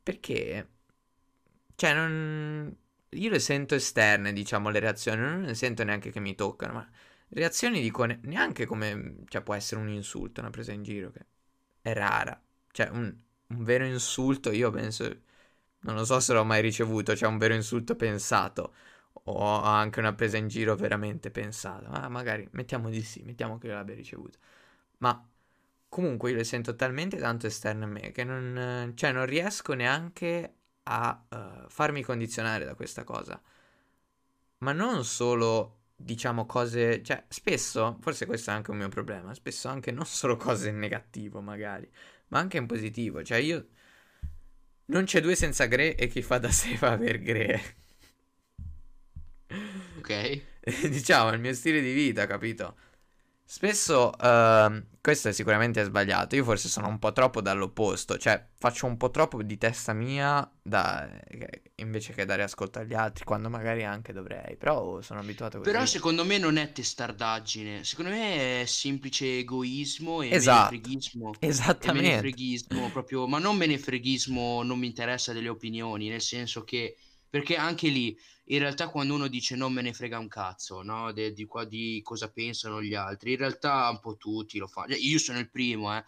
perché cioè non... io le sento esterne, diciamo, le reazioni, non le sento neanche che mi toccano, ma reazioni dico ne... neanche come, cioè può essere un insulto, una presa in giro che è rara, cioè un Un vero insulto io penso, non lo so se l'ho mai ricevuto, cioè un vero insulto pensato o anche una presa in giro veramente pensata, ma magari mettiamo di sì, mettiamo che io l'abbia ricevuto, ma comunque io le sento talmente tanto esterne a me che non, cioè non riesco neanche a uh, farmi condizionare da questa cosa, ma non solo diciamo cose, cioè spesso, forse questo è anche un mio problema, spesso anche non solo cose in negativo magari, ma anche in positivo, cioè io Non c'è due senza Gre e chi fa da sé fa per Gre. Ok. Diciamo, è il mio stile di vita, capito? Spesso, uh, questo è sicuramente sbagliato. Io forse sono un po' troppo dall'opposto. Cioè, faccio un po' troppo di testa mia da... invece che dare ascolto agli altri, quando magari anche dovrei. Però sono abituato a questo. Però secondo me non è testardaggine. Secondo me è semplice egoismo e esatto. menefreghismo. Esattamente. E menefreghismo proprio. Ma non menefreghismo, non mi interessa delle opinioni. Nel senso che... Perché anche lì, in realtà, quando uno dice non me ne frega un cazzo, no? De, di, qua, di cosa pensano gli altri, in realtà un po' tutti lo fanno. Io sono il primo, eh.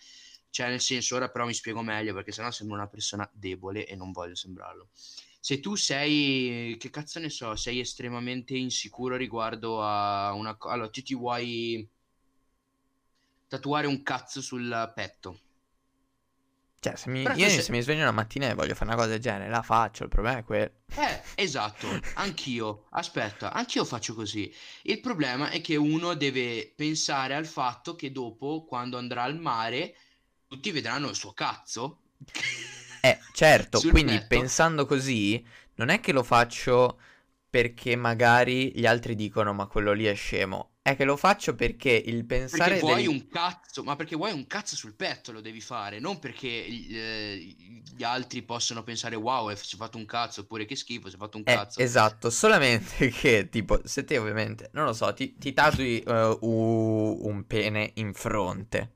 Cioè, nel senso, ora però mi spiego meglio, perché sennò sembro una persona debole e non voglio sembrarlo. Se tu sei, che cazzo ne so, sei estremamente insicuro riguardo a una cosa... Allora, tu ti vuoi tatuare un cazzo sul petto. Cioè, se mi, io se... se mi sveglio una mattina e voglio fare una cosa del genere, la faccio, il problema è quello. Eh, esatto, anch'io, aspetta, anch'io faccio così. Il problema è che uno deve pensare al fatto che dopo, quando andrà al mare, tutti vedranno il suo cazzo. Eh, certo, quindi petto. Pensando così, non è che lo faccio perché magari gli altri dicono ma quello lì è scemo. È che lo faccio perché il pensare... Perché vuoi degli... un cazzo, ma perché vuoi un cazzo sul petto lo devi fare, non perché eh, gli altri possono pensare wow, si è fatto un cazzo, oppure che schifo, si è fatto un eh, cazzo. Esatto, solamente che tipo, se te ovviamente, non lo so, ti, ti tatui uh, un pene in fronte.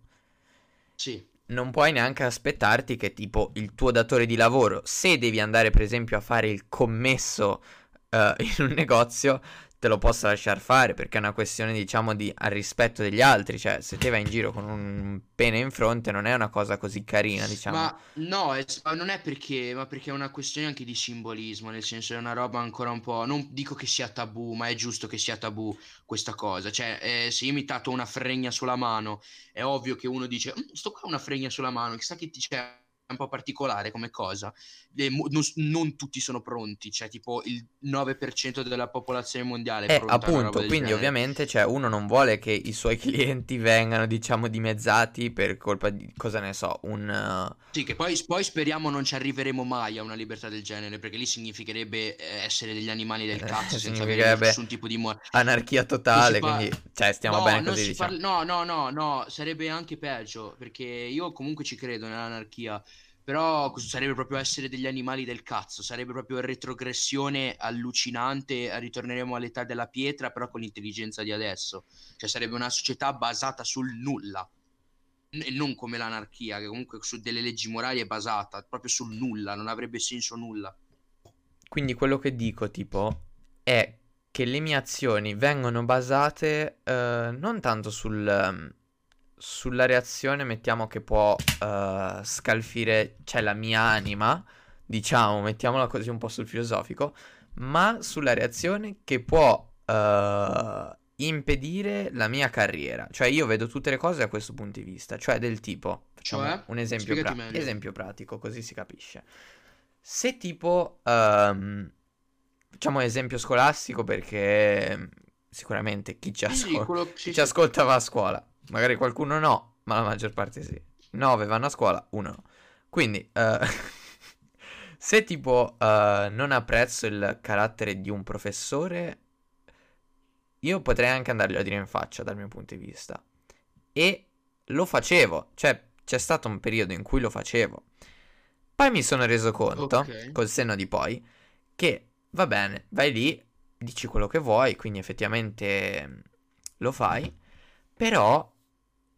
Sì. Non puoi neanche aspettarti che tipo il tuo datore di lavoro, se devi andare per esempio a fare il commesso uh, in un negozio... te lo possa lasciar fare, perché è una questione diciamo di al rispetto degli altri. Cioè, se te vai in giro con un pene in fronte non è una cosa così carina, diciamo. Ma no, è, non è perché, ma perché è una questione anche di simbolismo, nel senso è una roba ancora un po', non dico che sia tabù, ma è giusto che sia tabù questa cosa. Cioè, eh, se io mi tatuo una fregna sulla mano, è ovvio che uno dice sto qua una fregna sulla mano, chissà che ti c'è, un po' particolare come cosa. Eh, non, non tutti sono pronti, cioè tipo il nove per cento della popolazione mondiale è eh, appunto, quindi genere. Ovviamente cioè, uno non vuole che i suoi clienti vengano diciamo dimezzati per colpa di, cosa ne so, un... Uh... Sì, che poi, poi speriamo non ci arriveremo mai a una libertà del genere, perché lì significherebbe essere degli animali del cazzo senza avere nessun tipo di morte. Anarchia totale, fa... quindi cioè, stiamo no, bene così diciamo. Parla... No, no, no, no, sarebbe anche peggio, perché io comunque ci credo nell'anarchia. Però sarebbe proprio essere degli animali del cazzo, sarebbe proprio retrogressione allucinante, ritorneremo all'età della pietra però con l'intelligenza di adesso. Cioè sarebbe una società basata sul nulla, e non come l'anarchia che comunque su delle leggi morali è basata, proprio sul nulla, non avrebbe senso nulla. Quindi quello che dico tipo è che le mie azioni vengono basate eh, non tanto sul... sulla reazione, mettiamo che può uh, scalfire, cioè la mia anima, diciamo, mettiamola così un po' sul filosofico, ma sulla reazione che può uh, impedire la mia carriera. Cioè io vedo tutte le cose da questo punto di vista, cioè del tipo, facciamo cioè, un esempio, pra- esempio pratico così si capisce. Se tipo, um, facciamo un esempio scolastico perché sicuramente chi ci, ascol- sì, quello, sì, chi sì, ci sì. ascolta va a scuola. Magari qualcuno no, ma la maggior parte sì. Nove vanno a scuola, uno no. Quindi, uh, se tipo uh, non apprezzo il carattere di un professore, io potrei anche andarglielo a dire in faccia dal mio punto di vista. E lo facevo, cioè c'è stato un periodo in cui lo facevo. Poi mi sono reso conto, okay. col senno di poi, che va bene, vai lì, dici quello che vuoi, quindi effettivamente lo fai. Però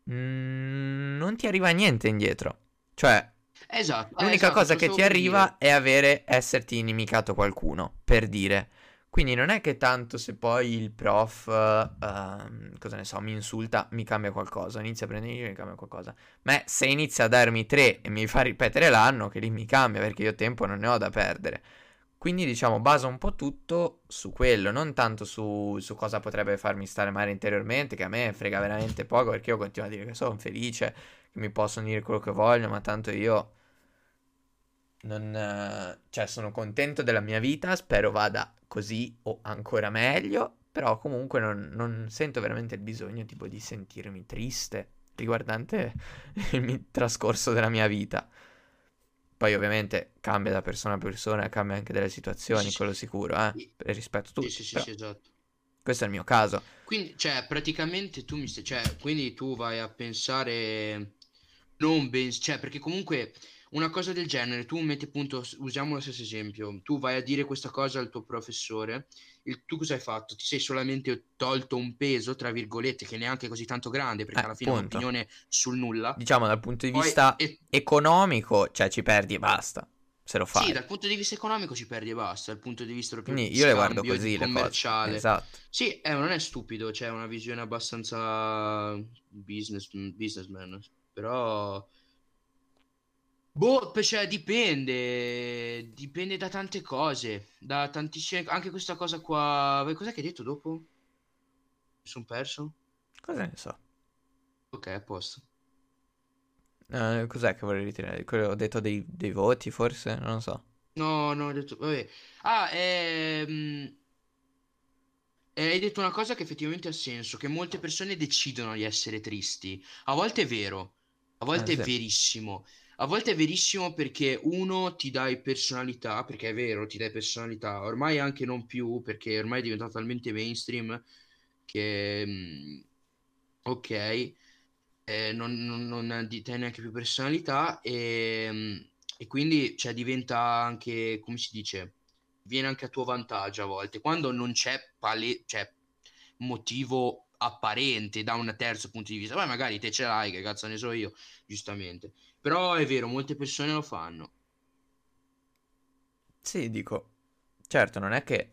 mh, non ti arriva niente indietro. Cioè, esatto, l'unica esatto, cosa che ti arriva dire. È avere esserti inimicato qualcuno, per dire. Quindi non è che tanto se poi il prof, uh, cosa ne so, mi insulta, mi cambia qualcosa. Inizia a prendere in giro, mi cambia qualcosa. Ma se inizia a darmi tre e mi fa ripetere l'anno, che lì mi cambia, perché io tempo non ne ho da perdere. Quindi diciamo baso un po' tutto su quello, non tanto su, su cosa potrebbe farmi stare male interiormente, che a me frega veramente poco, perché io continuo a dire che sono felice, che mi possono dire quello che voglio, ma tanto io non, cioè sono contento della mia vita, spero vada così o ancora meglio, però comunque non, non sento veramente il bisogno tipo di sentirmi triste riguardante il trascorso della mia vita. Poi ovviamente cambia da persona a persona, cambia anche delle situazioni, sì, quello sicuro, eh, sì, rispetto a tutti. Sì, sì, però sì, esatto. Questo è il mio caso. Quindi, cioè, praticamente tu mi stai, cioè, quindi tu vai a pensare non ben, cioè, perché comunque una cosa del genere, tu metti appunto, usiamo lo stesso esempio, tu vai a dire questa cosa al tuo professore, il, tu cosa hai fatto? Ti sei solamente tolto un peso, tra virgolette, che neanche è così tanto grande, perché eh, alla fine è un'opinione sul nulla. Diciamo dal punto di Poi, vista e... economico, cioè ci perdi e basta, se lo fai. Sì, dal punto di vista economico ci perdi e basta, dal punto di vista europeo, quindi io le guardo così le cose. Esatto. Sì, eh, non è stupido, c'è cioè, una visione abbastanza business, businessman, però... Boh, cioè dipende, dipende da tante cose, da tantissime, anche questa cosa qua, cos'è che hai detto dopo? Mi sono perso? Cosa ne so? Ok, a posto. Uh, cos'è che vorrei ritirare? Quello ho detto dei, dei voti forse? Non lo so. No, no, ho detto, vabbè. Ah, ehm... Eh, hai detto una cosa che effettivamente ha senso, che molte persone decidono di essere tristi. A volte è vero, a volte ah, sì. è verissimo. A volte è verissimo perché uno ti dai personalità, perché è vero, ti dai personalità, ormai anche non più, perché ormai è diventato talmente mainstream che, ok, eh, non, non, non ti dai neanche più personalità e, e quindi cioè, diventa anche, come si dice, viene anche a tuo vantaggio a volte, quando non c'è pale- cioè, motivo apparente da un terzo punto di vista, poi magari te ce l'hai, che cazzo ne so io, giustamente. Però è vero, molte persone lo fanno. Sì, dico, certo, non è che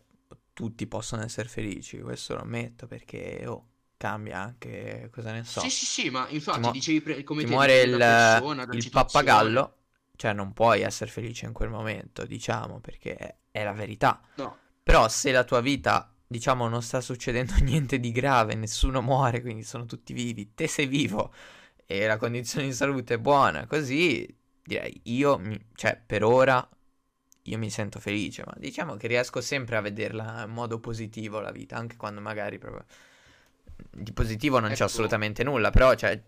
tutti possono essere felici, questo lo ammetto, perché oh, cambia anche, cosa ne so. Sì, sì, sì, ma infatti ti mu- dicevi pre- come ti, ti muore il, persona, il pappagallo, cioè non puoi essere felice in quel momento, diciamo, perché è la verità. No. Però se la tua vita, diciamo, non sta succedendo niente di grave, nessuno muore, quindi sono tutti vivi, te sei vivo e la condizione di salute è buona, così direi io mi, cioè per ora io mi sento felice, ma diciamo che riesco sempre a vederla in modo positivo la vita, anche quando magari proprio di positivo non ecco. c'è assolutamente nulla, però cioè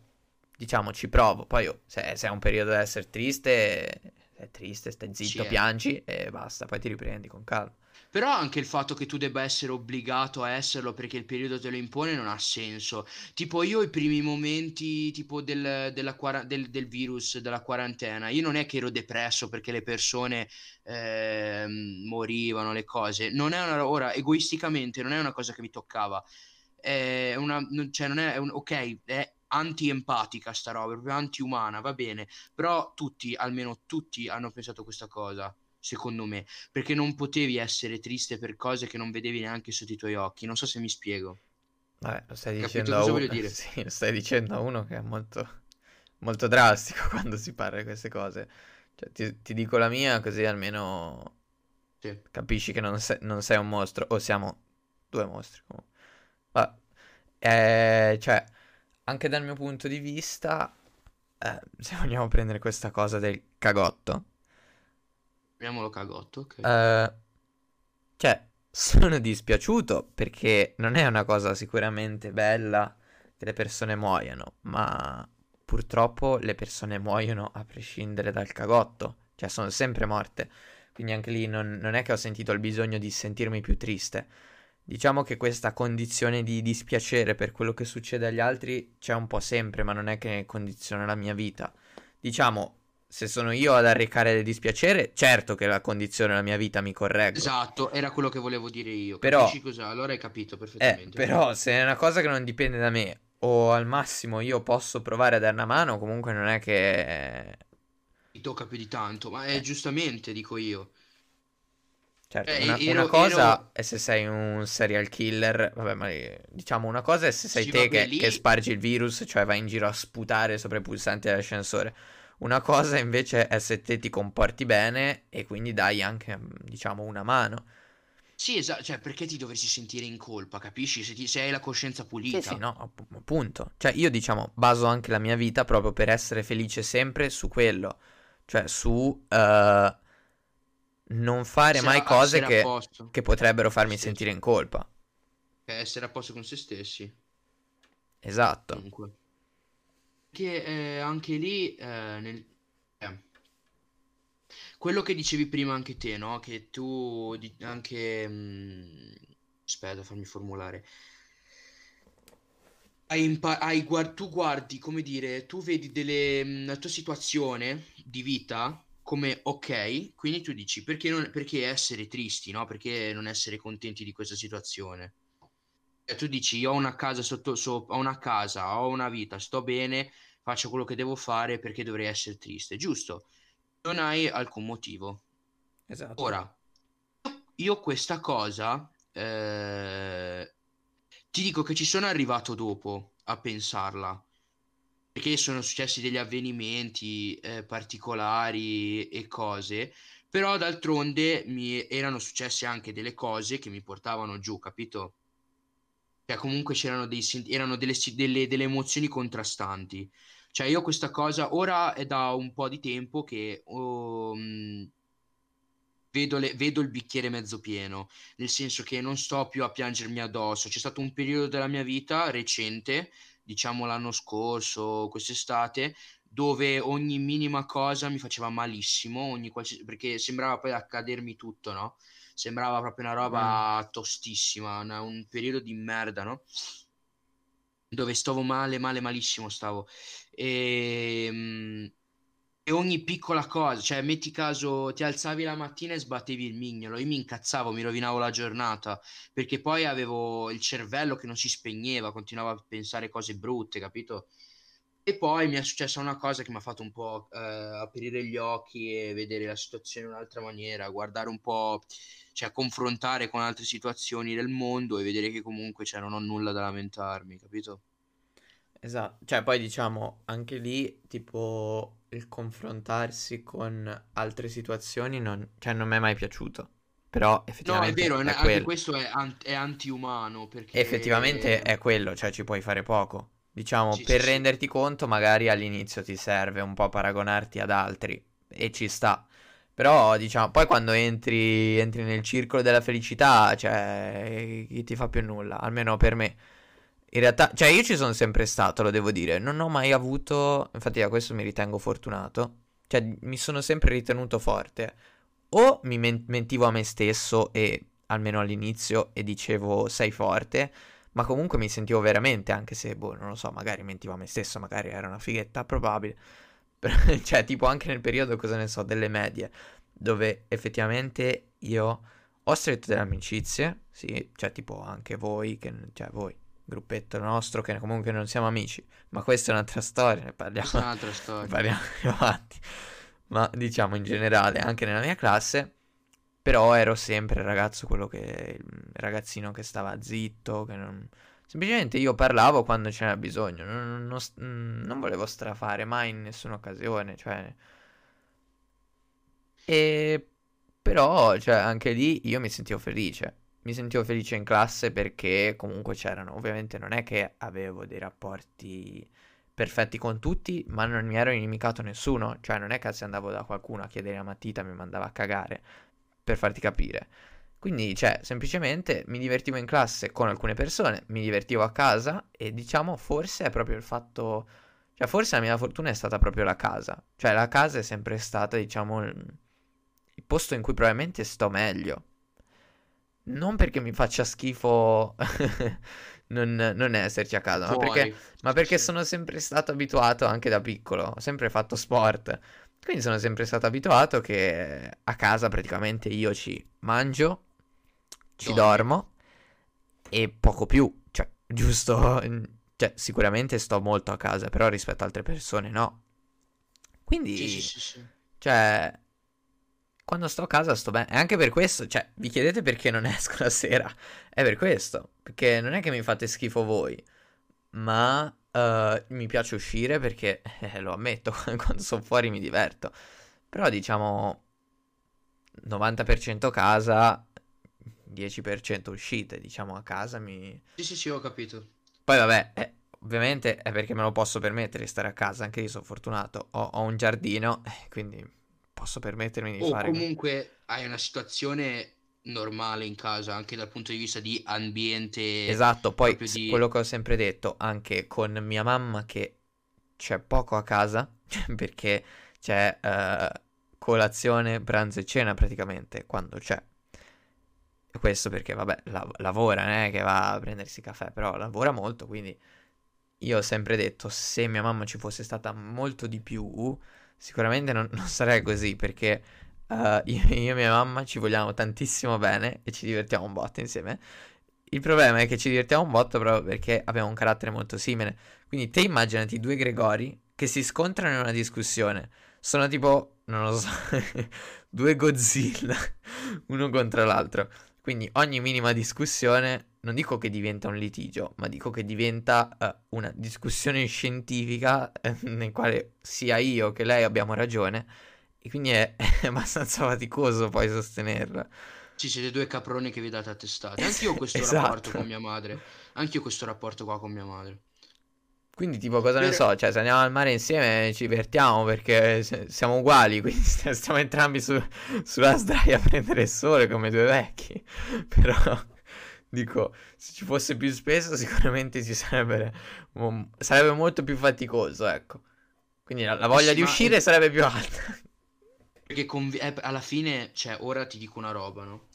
diciamo ci provo, poi oh, se, se è un periodo da essere triste è triste, stai zitto, c'è. piangi e basta, poi ti riprendi con calma. Però anche il fatto che tu debba essere obbligato a esserlo perché il periodo te lo impone non ha senso. Tipo io i primi momenti tipo del, della quara- del, del virus, della quarantena, io non è che ero depresso perché le persone eh, morivano, le cose. Non è una, ora, egoisticamente non è una cosa che mi toccava. È una, cioè non è, è un, ok, è anti-empatica sta roba, è proprio anti-umana, va bene. Però tutti, almeno tutti, hanno pensato questa cosa. Secondo me, perché non potevi essere triste per cose che non vedevi neanche sotto i tuoi occhi. Non so se mi spiego. Vabbè, lo stai dicendo a uno, dire? Sì, lo stai dicendo a uno che è molto, molto drastico quando si parla di queste cose. Cioè, ti, ti dico la mia, così almeno sì. capisci che non, se, non sei un mostro. O siamo due mostri. Comunque. Vabbè. Eh, cioè, anche dal mio punto di vista, eh, se vogliamo prendere questa cosa del cagotto. Chiamiamolo cagotto, ok. Uh, cioè, sono dispiaciuto perché non è una cosa sicuramente bella che le persone muoiano, ma purtroppo le persone muoiono a prescindere dal cagotto, cioè sono sempre morte, quindi anche lì non, non è che ho sentito il bisogno di sentirmi più triste. Diciamo che questa condizione di dispiacere per quello che succede agli altri c'è un po' sempre, ma non è che condiziona la mia vita. Diciamo... Se sono io ad arrecare del dispiacere, certo che la condizione della mia vita mi correggo. Esatto, era quello che volevo dire io. Però, capisci cosa? Allora hai capito perfettamente. Eh, però se è una cosa che non dipende da me, o al massimo io posso provare a dare una mano, comunque non è che... Mi tocca più di tanto, ma è eh. giustamente, dico io. Certo, eh, una, ero, una cosa ero... è se sei un serial killer, vabbè, ma diciamo una cosa è se sei sì, te che, che spargi il virus, cioè vai in giro a sputare sopra i pulsanti dell'ascensore. Una cosa invece è se te ti comporti bene e quindi dai anche, diciamo, una mano. Sì, esatto, cioè perché ti dovresti sentire in colpa, capisci? Se, ti, se hai la coscienza pulita. Sì, sì, no, appunto. Cioè io, diciamo, baso anche la mia vita proprio per essere felice sempre su quello. Cioè su uh, non fare mai cose che, che potrebbero farmi sentire in colpa. Essere a posto con se stessi. Esatto. Comunque. Che eh, anche lì eh, nel... eh. Quello che dicevi prima anche te, no? Che tu di- anche... mh, aspetta, fammi formulare. Hai impa- hai guar- tu guardi, come dire, tu vedi delle, mh, la tua situazione di vita come ok, quindi tu dici perché, non- perché essere tristi, no? Perché non essere contenti di questa situazione? E tu dici, io ho una casa sotto, so- ho una casa, ho una vita, sto bene, faccio quello che devo fare, perché dovrei essere triste, giusto? Non hai alcun motivo. Esatto. Ora, io questa cosa, eh, ti dico che ci sono arrivato dopo a pensarla, perché sono successi degli avvenimenti eh, particolari e cose, però d'altronde mi erano successe anche delle cose che mi portavano giù, capito? Cioè, comunque c'erano dei, sen- erano delle, si- delle- delle emozioni contrastanti. Cioè, io questa cosa ora è da un po' di tempo che oh, mh, vedo, le- vedo il bicchiere mezzo pieno, nel senso che non sto più a piangermi addosso. C'è stato un periodo della mia vita recente, diciamo l'anno scorso, quest'estate, dove ogni minima cosa mi faceva malissimo, ogni qualsiasi- perché sembrava poi accadermi tutto, no? Sembrava proprio una Mm. roba tostissima, una- un periodo di merda, no? Dove stavo male, male, malissimo stavo. E, mm, e ogni piccola cosa, cioè, metti caso, ti alzavi la mattina e sbattevi il mignolo. Io mi incazzavo, mi rovinavo la giornata perché poi avevo il cervello che non si spegneva, continuavo a pensare cose brutte, capito? E poi mi è successa una cosa che mi ha fatto un po' eh, aprire gli occhi e vedere la situazione in un'altra maniera, guardare un po', cioè confrontare con altre situazioni del mondo e vedere che comunque, cioè, non ho nulla da lamentarmi, capito? Esatto, cioè poi diciamo anche lì tipo il confrontarsi con altre situazioni non, cioè non mi è mai piaciuto, però No, è effettivamente vero, è è una- anche quello, questo è, an- è antiumano effettivamente perché... è quello, cioè ci puoi fare poco. Diciamo, Sì, sì, per sì. renderti conto magari all'inizio ti serve un po' paragonarti ad altri e ci sta. Però diciamo, poi quando entri, entri nel circolo della felicità, cioè chi ti fa più nulla, almeno per me. In realtà, cioè io ci sono sempre stato, lo devo dire, non ho mai avuto, infatti da questo mi ritengo fortunato, cioè mi sono sempre ritenuto forte. O mi men- mentivo a me stesso e almeno all'inizio e dicevo sei forte, ma comunque mi sentivo veramente, anche se, boh, non lo so, magari mentivo a me stesso, magari era una fighetta, probabile. Però, cioè, tipo anche nel periodo, cosa ne so, delle medie, dove effettivamente io ho stretto delle amicizie, sì, cioè tipo anche voi, che, cioè voi, gruppetto nostro, che comunque non siamo amici, ma questa è un'altra storia, ne Questa è parliamo, un'altra ne storia. parliamo più avanti. Ma diciamo in generale, anche nella mia classe, però ero sempre il ragazzo, quello che, il ragazzino che stava zitto, che non... Semplicemente io parlavo quando c'era bisogno, non, non- non s- mm, non volevo strafare mai in nessuna occasione, cioè... E però, cioè, anche lì io mi sentivo felice. Mi sentivo felice in classe perché comunque c'erano, ovviamente non è che avevo dei rapporti perfetti con tutti, ma non mi ero inimicato nessuno, cioè non è che se andavo da qualcuno a chiedere la matita mi mandava a cagare, per farti capire. Quindi, cioè, semplicemente mi divertivo in classe con alcune persone, mi divertivo a casa e diciamo forse è proprio il fatto, cioè forse la mia fortuna è stata proprio la casa, cioè la casa è sempre stata, diciamo, il il posto in cui probabilmente sto meglio. Non perché mi faccia schifo non, non esserci a casa, ma perché, Fuori. ma Sì, perché sì. sono sempre stato abituato anche da piccolo, ho sempre fatto sport. Quindi sono sempre stato abituato che a casa praticamente io ci mangio, ci Dormi. dormo e poco più. Cioè, giusto? Cioè, sicuramente sto molto a casa, però rispetto ad altre persone no. Sì, sì, Quindi, sì, sì. cioè, quando sto a casa sto bene. E anche per questo, cioè, vi chiedete perché non esco la sera? È per questo. Perché non è che mi fate schifo voi, ma eh, mi piace uscire perché, eh, lo ammetto, quando sono fuori mi diverto. Però diciamo novanta per cento casa, dieci per cento uscite, diciamo a casa mi... Sì, sì, sì, ho capito. Poi vabbè, eh, ovviamente è perché me lo posso permettere di stare a casa, anche io sono fortunato, ho, ho un giardino, eh, quindi posso permettermi di O fare... que- comunque hai una situazione normale in casa, anche dal punto di vista di ambiente, Esatto, poi proprio s- di... quello che ho sempre detto anche con mia mamma che c'è poco a casa, perché c'è eh, colazione, pranzo e cena praticamente, quando c'è. E questo perché, vabbè, lav- lavora, non è che va a prendersi caffè, però lavora molto, quindi io ho sempre detto, se mia mamma ci fosse stata molto di più, sicuramente non, non sarei così, perché uh, io, io e mia mamma ci vogliamo tantissimo bene e ci divertiamo un botto insieme. Il problema è che ci divertiamo un botto proprio perché abbiamo un carattere molto simile. Quindi te immaginati due Gregori che si scontrano in una discussione. Sono tipo, non lo so, due Godzilla, uno contro l'altro. Quindi ogni minima discussione, non dico che diventa un litigio, ma dico che diventa uh, una discussione scientifica eh, nel quale sia io che lei abbiamo ragione. E quindi è, è abbastanza faticoso poi sostenerla. Ci siete due caproni che vi date a testate. Anch'io ho questo esatto. rapporto con mia madre. Anch'io ho questo rapporto qua con mia madre. Quindi tipo cosa per... ne so, cioè se andiamo al mare insieme ci divertiamo perché siamo uguali, quindi stiamo entrambi su, sulla sdraia a prendere il sole come due vecchi. Però dico, se ci fosse più spesso sicuramente ci sarebbe, sarebbe molto più faticoso, ecco. Quindi la, la voglia sì, di uscire ma... sarebbe più alta. Perché conv- eh, alla fine, cioè ora ti dico una roba, no?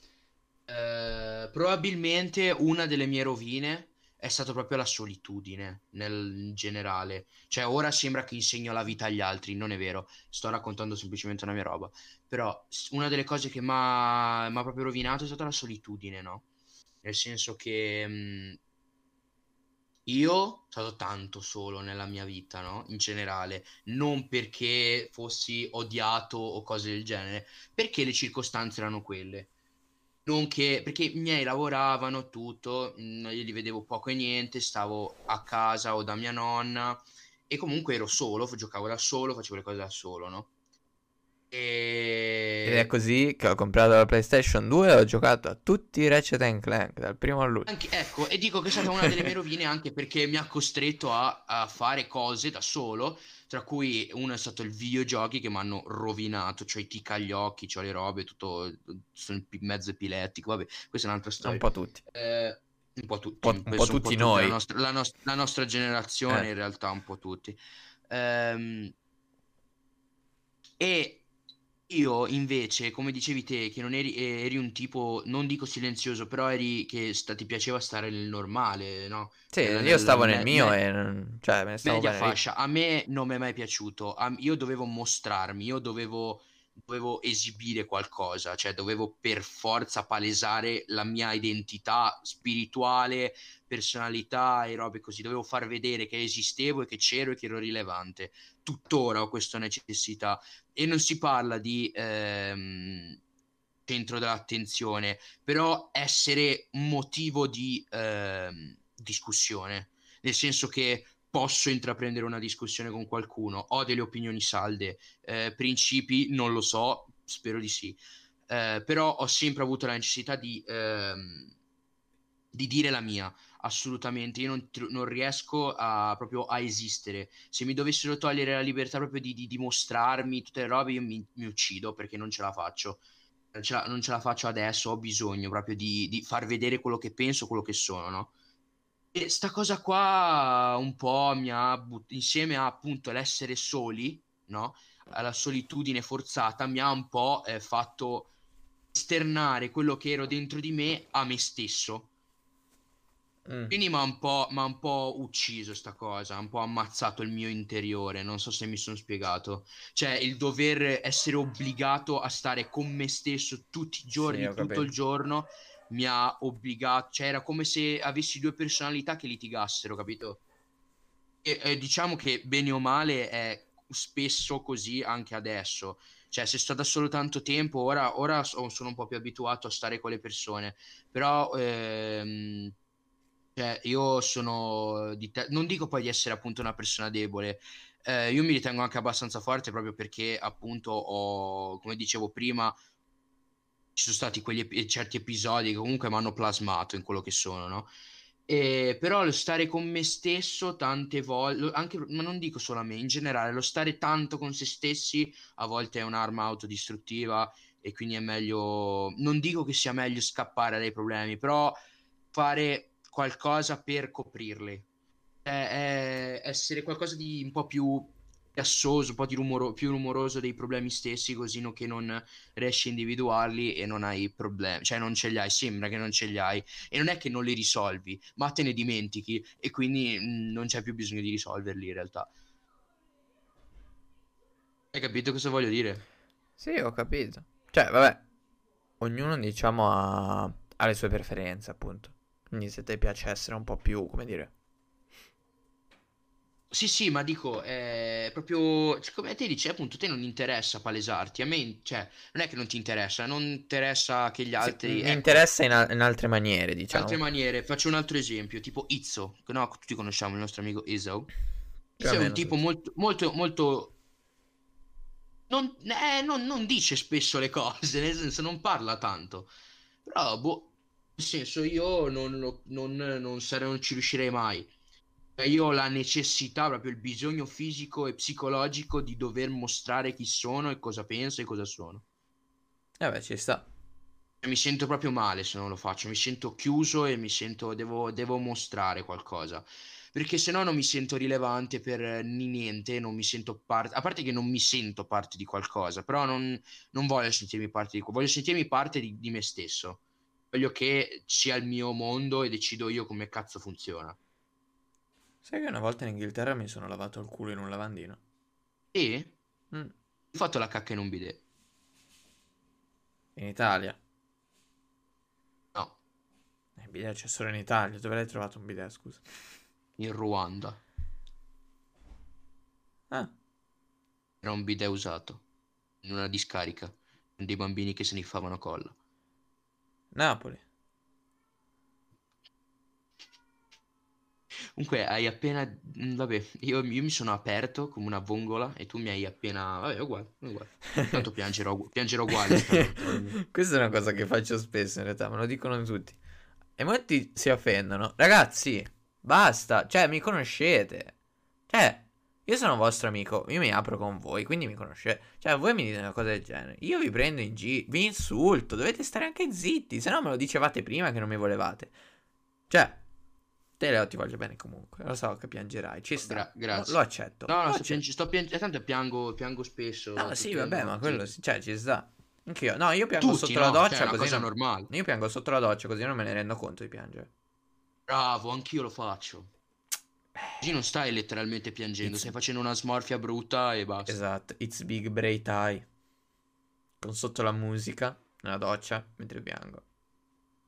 Uh, probabilmente una delle mie rovine è stata proprio la solitudine nel generale. Cioè ora sembra che insegno la vita agli altri, non è vero, sto raccontando semplicemente una mia roba, però una delle cose che mi ha proprio rovinato è stata la solitudine, no? Nel senso che mh, io sono stato tanto solo nella mia vita, no? In generale, non perché fossi odiato o cose del genere, perché le circostanze erano quelle. Non che, perché i miei lavoravano tutto, io li vedevo poco e niente, stavo a casa o da mia nonna e comunque ero solo, giocavo da solo, facevo le cose da solo, no? E... Ed è così che ho comprato la PlayStation due e ho giocato a tutti i Ratchet and Clank, dal primo all'ultimo. Anche, ecco, e dico che è stata una delle mie rovine anche perché mi ha costretto a, a fare cose da solo, tra cui uno è stato il videogiochi che mi hanno rovinato, cioè i tic agli occhi, cioè le robe, tutto, sono mezzo epilettico, vabbè, questa è un'altra storia. Un po' tutti. Eh, un po' tutti. Un po', un po' tutti un po noi. La nostra, la nostra, la nostra generazione eh. in realtà, un po' tutti. Ehm, e... Io invece, come dicevi te, che non eri, eri un tipo, non dico silenzioso, però eri che sta, ti piaceva stare nel normale, no? Sì, eh, io nel, stavo nel me, mio me, e non, cioè me ne stavo bene fascia. A me non mi è mai piaciuto, a, io dovevo mostrarmi, io dovevo, dovevo esibire qualcosa, cioè dovevo per forza palesare la mia identità spirituale, personalità e robe così, dovevo far vedere che esistevo e che c'ero e che ero rilevante. Tuttora ho questa necessità e non si parla di ehm, centro dell'attenzione, però essere motivo di ehm, discussione, nel senso che posso intraprendere una discussione con qualcuno, ho delle opinioni salde, eh, principi non lo so, spero di sì, eh, però ho sempre avuto la necessità di ehm, di dire la mia, assolutamente. Io non, non riesco a, proprio a esistere. Se mi dovessero togliere la libertà proprio di, di dimostrarmi tutte le robe, io mi, mi uccido perché non ce la faccio. Non ce la, non ce la faccio adesso, ho bisogno proprio di, di far vedere quello che penso, quello che sono, no? E sta cosa qua un po' mi ha but- insieme a appunto l'essere soli, no? Alla solitudine forzata mi ha un po' eh, fatto esternare quello che ero dentro di me a me stesso. Mm. Quindi mi ha un po', m'ha un po' ucciso sta cosa, un po' ammazzato il mio interiore, non so se mi sono spiegato. Cioè il dover essere obbligato a stare con me stesso tutti i giorni, sì, tutto capito. Il giorno mi ha obbligato, cioè era come se avessi due personalità che litigassero, capito? E, e diciamo che bene o male è spesso così anche adesso. Cioè se sto da solo tanto tempo, ora, ora sono un po' più abituato a stare con le persone, però... Ehm, Cioè, io sono di te- non dico poi di essere appunto una persona debole, eh, io mi ritengo anche abbastanza forte proprio perché appunto ho, come dicevo prima, ci sono stati quegli ep- certi episodi che comunque mi hanno plasmato in quello che sono, no? E, però lo stare con me stesso tante volte, anche, ma non dico solo a me, in generale, lo stare tanto con se stessi a volte è un'arma autodistruttiva e quindi è meglio, non dico che sia meglio scappare dai problemi, però fare... qualcosa per coprirle, eh, essere qualcosa di un po' più gassoso, un po' di rumoro- più rumoroso dei problemi stessi, così no che non riesci a individuarli e non hai problemi, cioè non ce li hai, sembra che non ce li hai, e non è che non li risolvi, ma te ne dimentichi e quindi mh, non c'è più bisogno di risolverli in realtà. Hai capito cosa voglio dire? Sì, ho capito. Cioè, vabbè, ognuno diciamo ha, ha le sue preferenze, appunto. Quindi se ti piace essere un po' più, come dire... Sì, sì, ma dico, è proprio, cioè, come te dici, appunto, te non interessa palesarti, a me, cioè, non è che non ti interessa, non interessa che gli altri... Sì, mi interessa in, al- in altre maniere, diciamo. In altre maniere, faccio un altro esempio, tipo Izzo, no, tutti conosciamo il nostro amico Izzo. Izzo è un tipo molto, molto, molto... Non, eh, non, non dice spesso le cose, nel senso, non parla tanto, però, boh, nel senso, io non, lo, non, non, sarei, non ci riuscirei mai. Io ho la necessità, proprio il bisogno fisico e psicologico di dover mostrare chi sono e cosa penso e cosa sono. Eh beh, ci sta. Mi sento proprio male se non lo faccio, mi sento chiuso e mi sento, devo, devo mostrare qualcosa. Perché se no non mi sento rilevante per niente, non mi sento parte, a parte che non mi sento parte di qualcosa, però non, non voglio sentirmi parte di voglio sentirmi parte di, di me stesso. Voglio che sia il mio mondo e decido io come cazzo funziona. Sai che una volta in Inghilterra mi sono lavato il culo in un lavandino? Sì? Mm. Ho fatto la cacca in un bidet. In Italia? No. Il bidet c'è solo in Italia. Dove l'hai trovato un bidet, scusa? In Ruanda. Ah. Era un bidet usato. In una discarica. Con dei bambini che se ne favano colla. Napoli. Comunque hai appena, vabbè, io, io mi sono aperto come una vongola e tu mi hai appena, vabbè, uguale, uguale. Tanto piangerò, piangerò uguale. Questa è una cosa che faccio spesso in realtà, me lo dicono tutti. E molti si offendono. Ragazzi, basta, cioè mi conoscete. Cioè, io sono vostro amico, io mi apro con voi, quindi mi conoscete. Cioè, voi mi dite una cosa del genere, io vi prendo in giro, vi insulto, dovete stare anche zitti, se no me lo dicevate prima che non mi volevate. Cioè... Leo, ti voglio bene comunque, lo so che piangerai, ci sta, Gra- grazie. Lo, lo accetto. No, no, lo sto, accetto. Pian- sto pian- tanto piango, piango spesso. No, sì, vabbè, anni. Ma quello, cioè, ci sta. Anche io, no, io piango tutti, sotto no, la doccia, cioè, così è una cosa non... normale. Io piango sotto la doccia, così non me ne rendo conto di piangere. Bravo, anch'io lo faccio. Così non stai letteralmente piangendo, it's... stai facendo una smorfia brutta e basta. Esatto, It's Big Brain Tie. Con sotto la musica, nella doccia, mentre piango.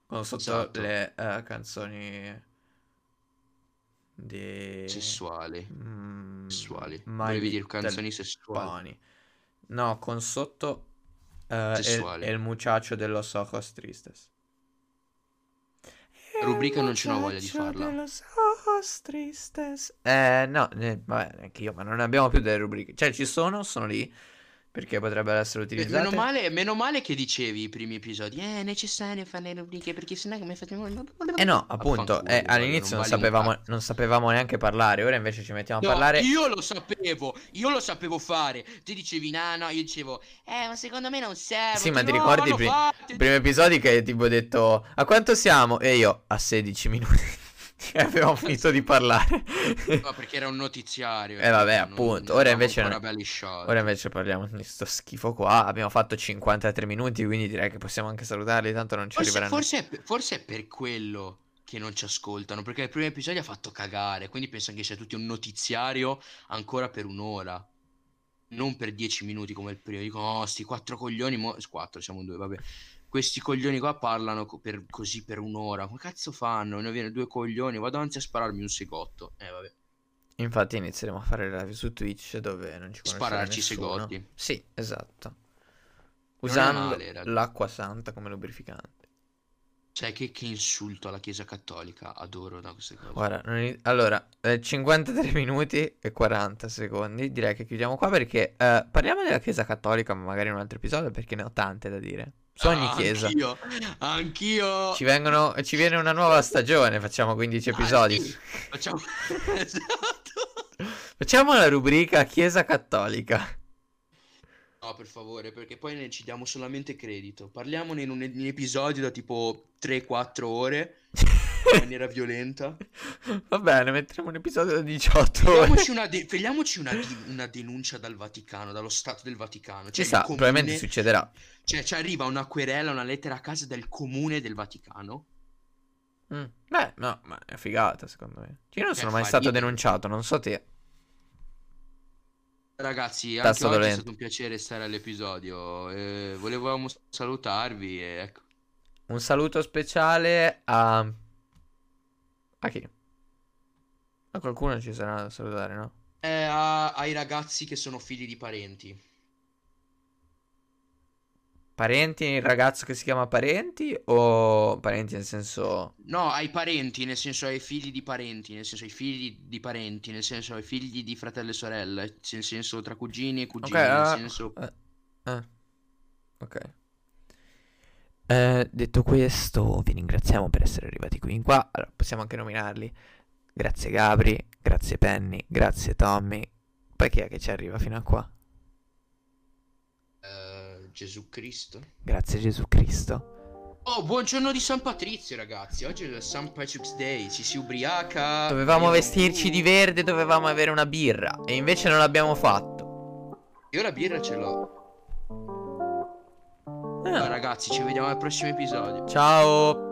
Con sotto esatto. le uh, canzoni... De... sessuali mm, sessuali volevi dire canzoni sessuali no con sotto uh, sessuali è il muchacho dello Sojos Tristes rubrica non ce n'ho voglia di farla dello Sojos Tristes eh no eh, vabbè anche io ma non abbiamo più delle rubriche cioè ci sono sono lì perché potrebbero essere utilizzate. Meno male, meno male che dicevi i primi episodi. Eh, è necessario fare le rubriche perché sennò come facciamo. Eh no, appunto, eh, all'inizio non, non, sapevamo, non sapevamo neanche parlare, ora invece ci mettiamo no, a parlare. Io lo sapevo, io lo sapevo fare. Ti dicevi no, no, io dicevo, eh, ma secondo me non serve. Sì, ma ti no, ricordi i pri- primi episodi che tipo ho detto a quanto siamo? E io a sedici minuti. Avevamo finito di parlare. No, perché era un notiziario. Eh vabbè, non, appunto. Non ora, invece non... ora invece parliamo di sto schifo qua. Abbiamo fatto cinquantatré minuti, quindi direi che possiamo anche salutarli. Tanto non ci forse, arriveranno. Forse è, forse è per quello che non ci ascoltano, perché il primo episodio ha fatto cagare. Quindi pensano che sia tutti un notiziario ancora per un'ora. Non per dieci minuti come il primo. Dicono, oh, sti quattro coglioni. Mo... Quattro, siamo due, vabbè. Questi coglioni qua parlano per, così per un'ora. Come cazzo fanno? Ne viene due coglioni. Vado anzi a spararmi un segotto. Eh vabbè. Infatti inizieremo a fare live su Twitch dove non ci conosce spararci nessuno. Segotti. Sì, esatto. Usando male, l'acqua santa come lubrificante. Cioè che, che insulto alla Chiesa Cattolica. Adoro da queste cose. Guarda, non è... Allora, eh, cinquantatré minuti e quaranta secondi. Direi che chiudiamo qua perché eh, parliamo della Chiesa Cattolica magari in un altro episodio perché ne ho tante da dire. Su ogni ah, chiesa anch'io, anch'io. Ci, vengono, ci viene una nuova stagione. Facciamo quindici episodi ah, sì. Facciamo esatto. Facciamo la rubrica Chiesa Cattolica. No per favore, perché poi ne ci diamo solamente credito. Parliamone in un, in un episodio da tipo tre quattro ore. in maniera violenta. Va bene, metteremo un episodio da diciotto ore. Vediamoci una, de- vediamoci una, di- una denuncia dal Vaticano, dallo Stato del Vaticano. Cioè, sa, comune... probabilmente succederà. Cioè, ci arriva una querela, una lettera a casa del comune del Vaticano. Mm. Beh, no, ma è figata, secondo me. Io non sono eh, mai fa, stato io... denunciato, non so te. Ragazzi, anche Tasso oggi dolente. È stato un piacere stare all'episodio. Eh, volevamo salutarvi. E ecco. Un saluto speciale a... a chi? A qualcuno ci sarà da salutare, no? Eh, a... ai ragazzi che sono figli di parenti. Parenti, il ragazzo che si chiama parenti o parenti nel senso... No, ai parenti, nel senso ai figli di parenti, nel senso ai figli di parenti, nel senso ai figli di fratello e sorella, nel senso tra cugini e cugini, okay, nel uh, senso... Uh, uh, ok. Eh, detto questo, vi ringraziamo per essere arrivati qui in qua. Allora, possiamo anche nominarli. Grazie Gabri, grazie Penny, grazie Tommy. Poi chi è che ci arriva fino a qua? Uh, Gesù Cristo. Grazie Gesù Cristo. Oh, buongiorno di San Patrizio, ragazzi. Oggi è San Patrick's Day, ci si ubriaca. Dovevamo vestirci di verde, dovevamo avere una birra e invece non l'abbiamo fatto. Io la birra ce l'ho. Ah. Ragazzi, ci vediamo al prossimo episodio. Ciao.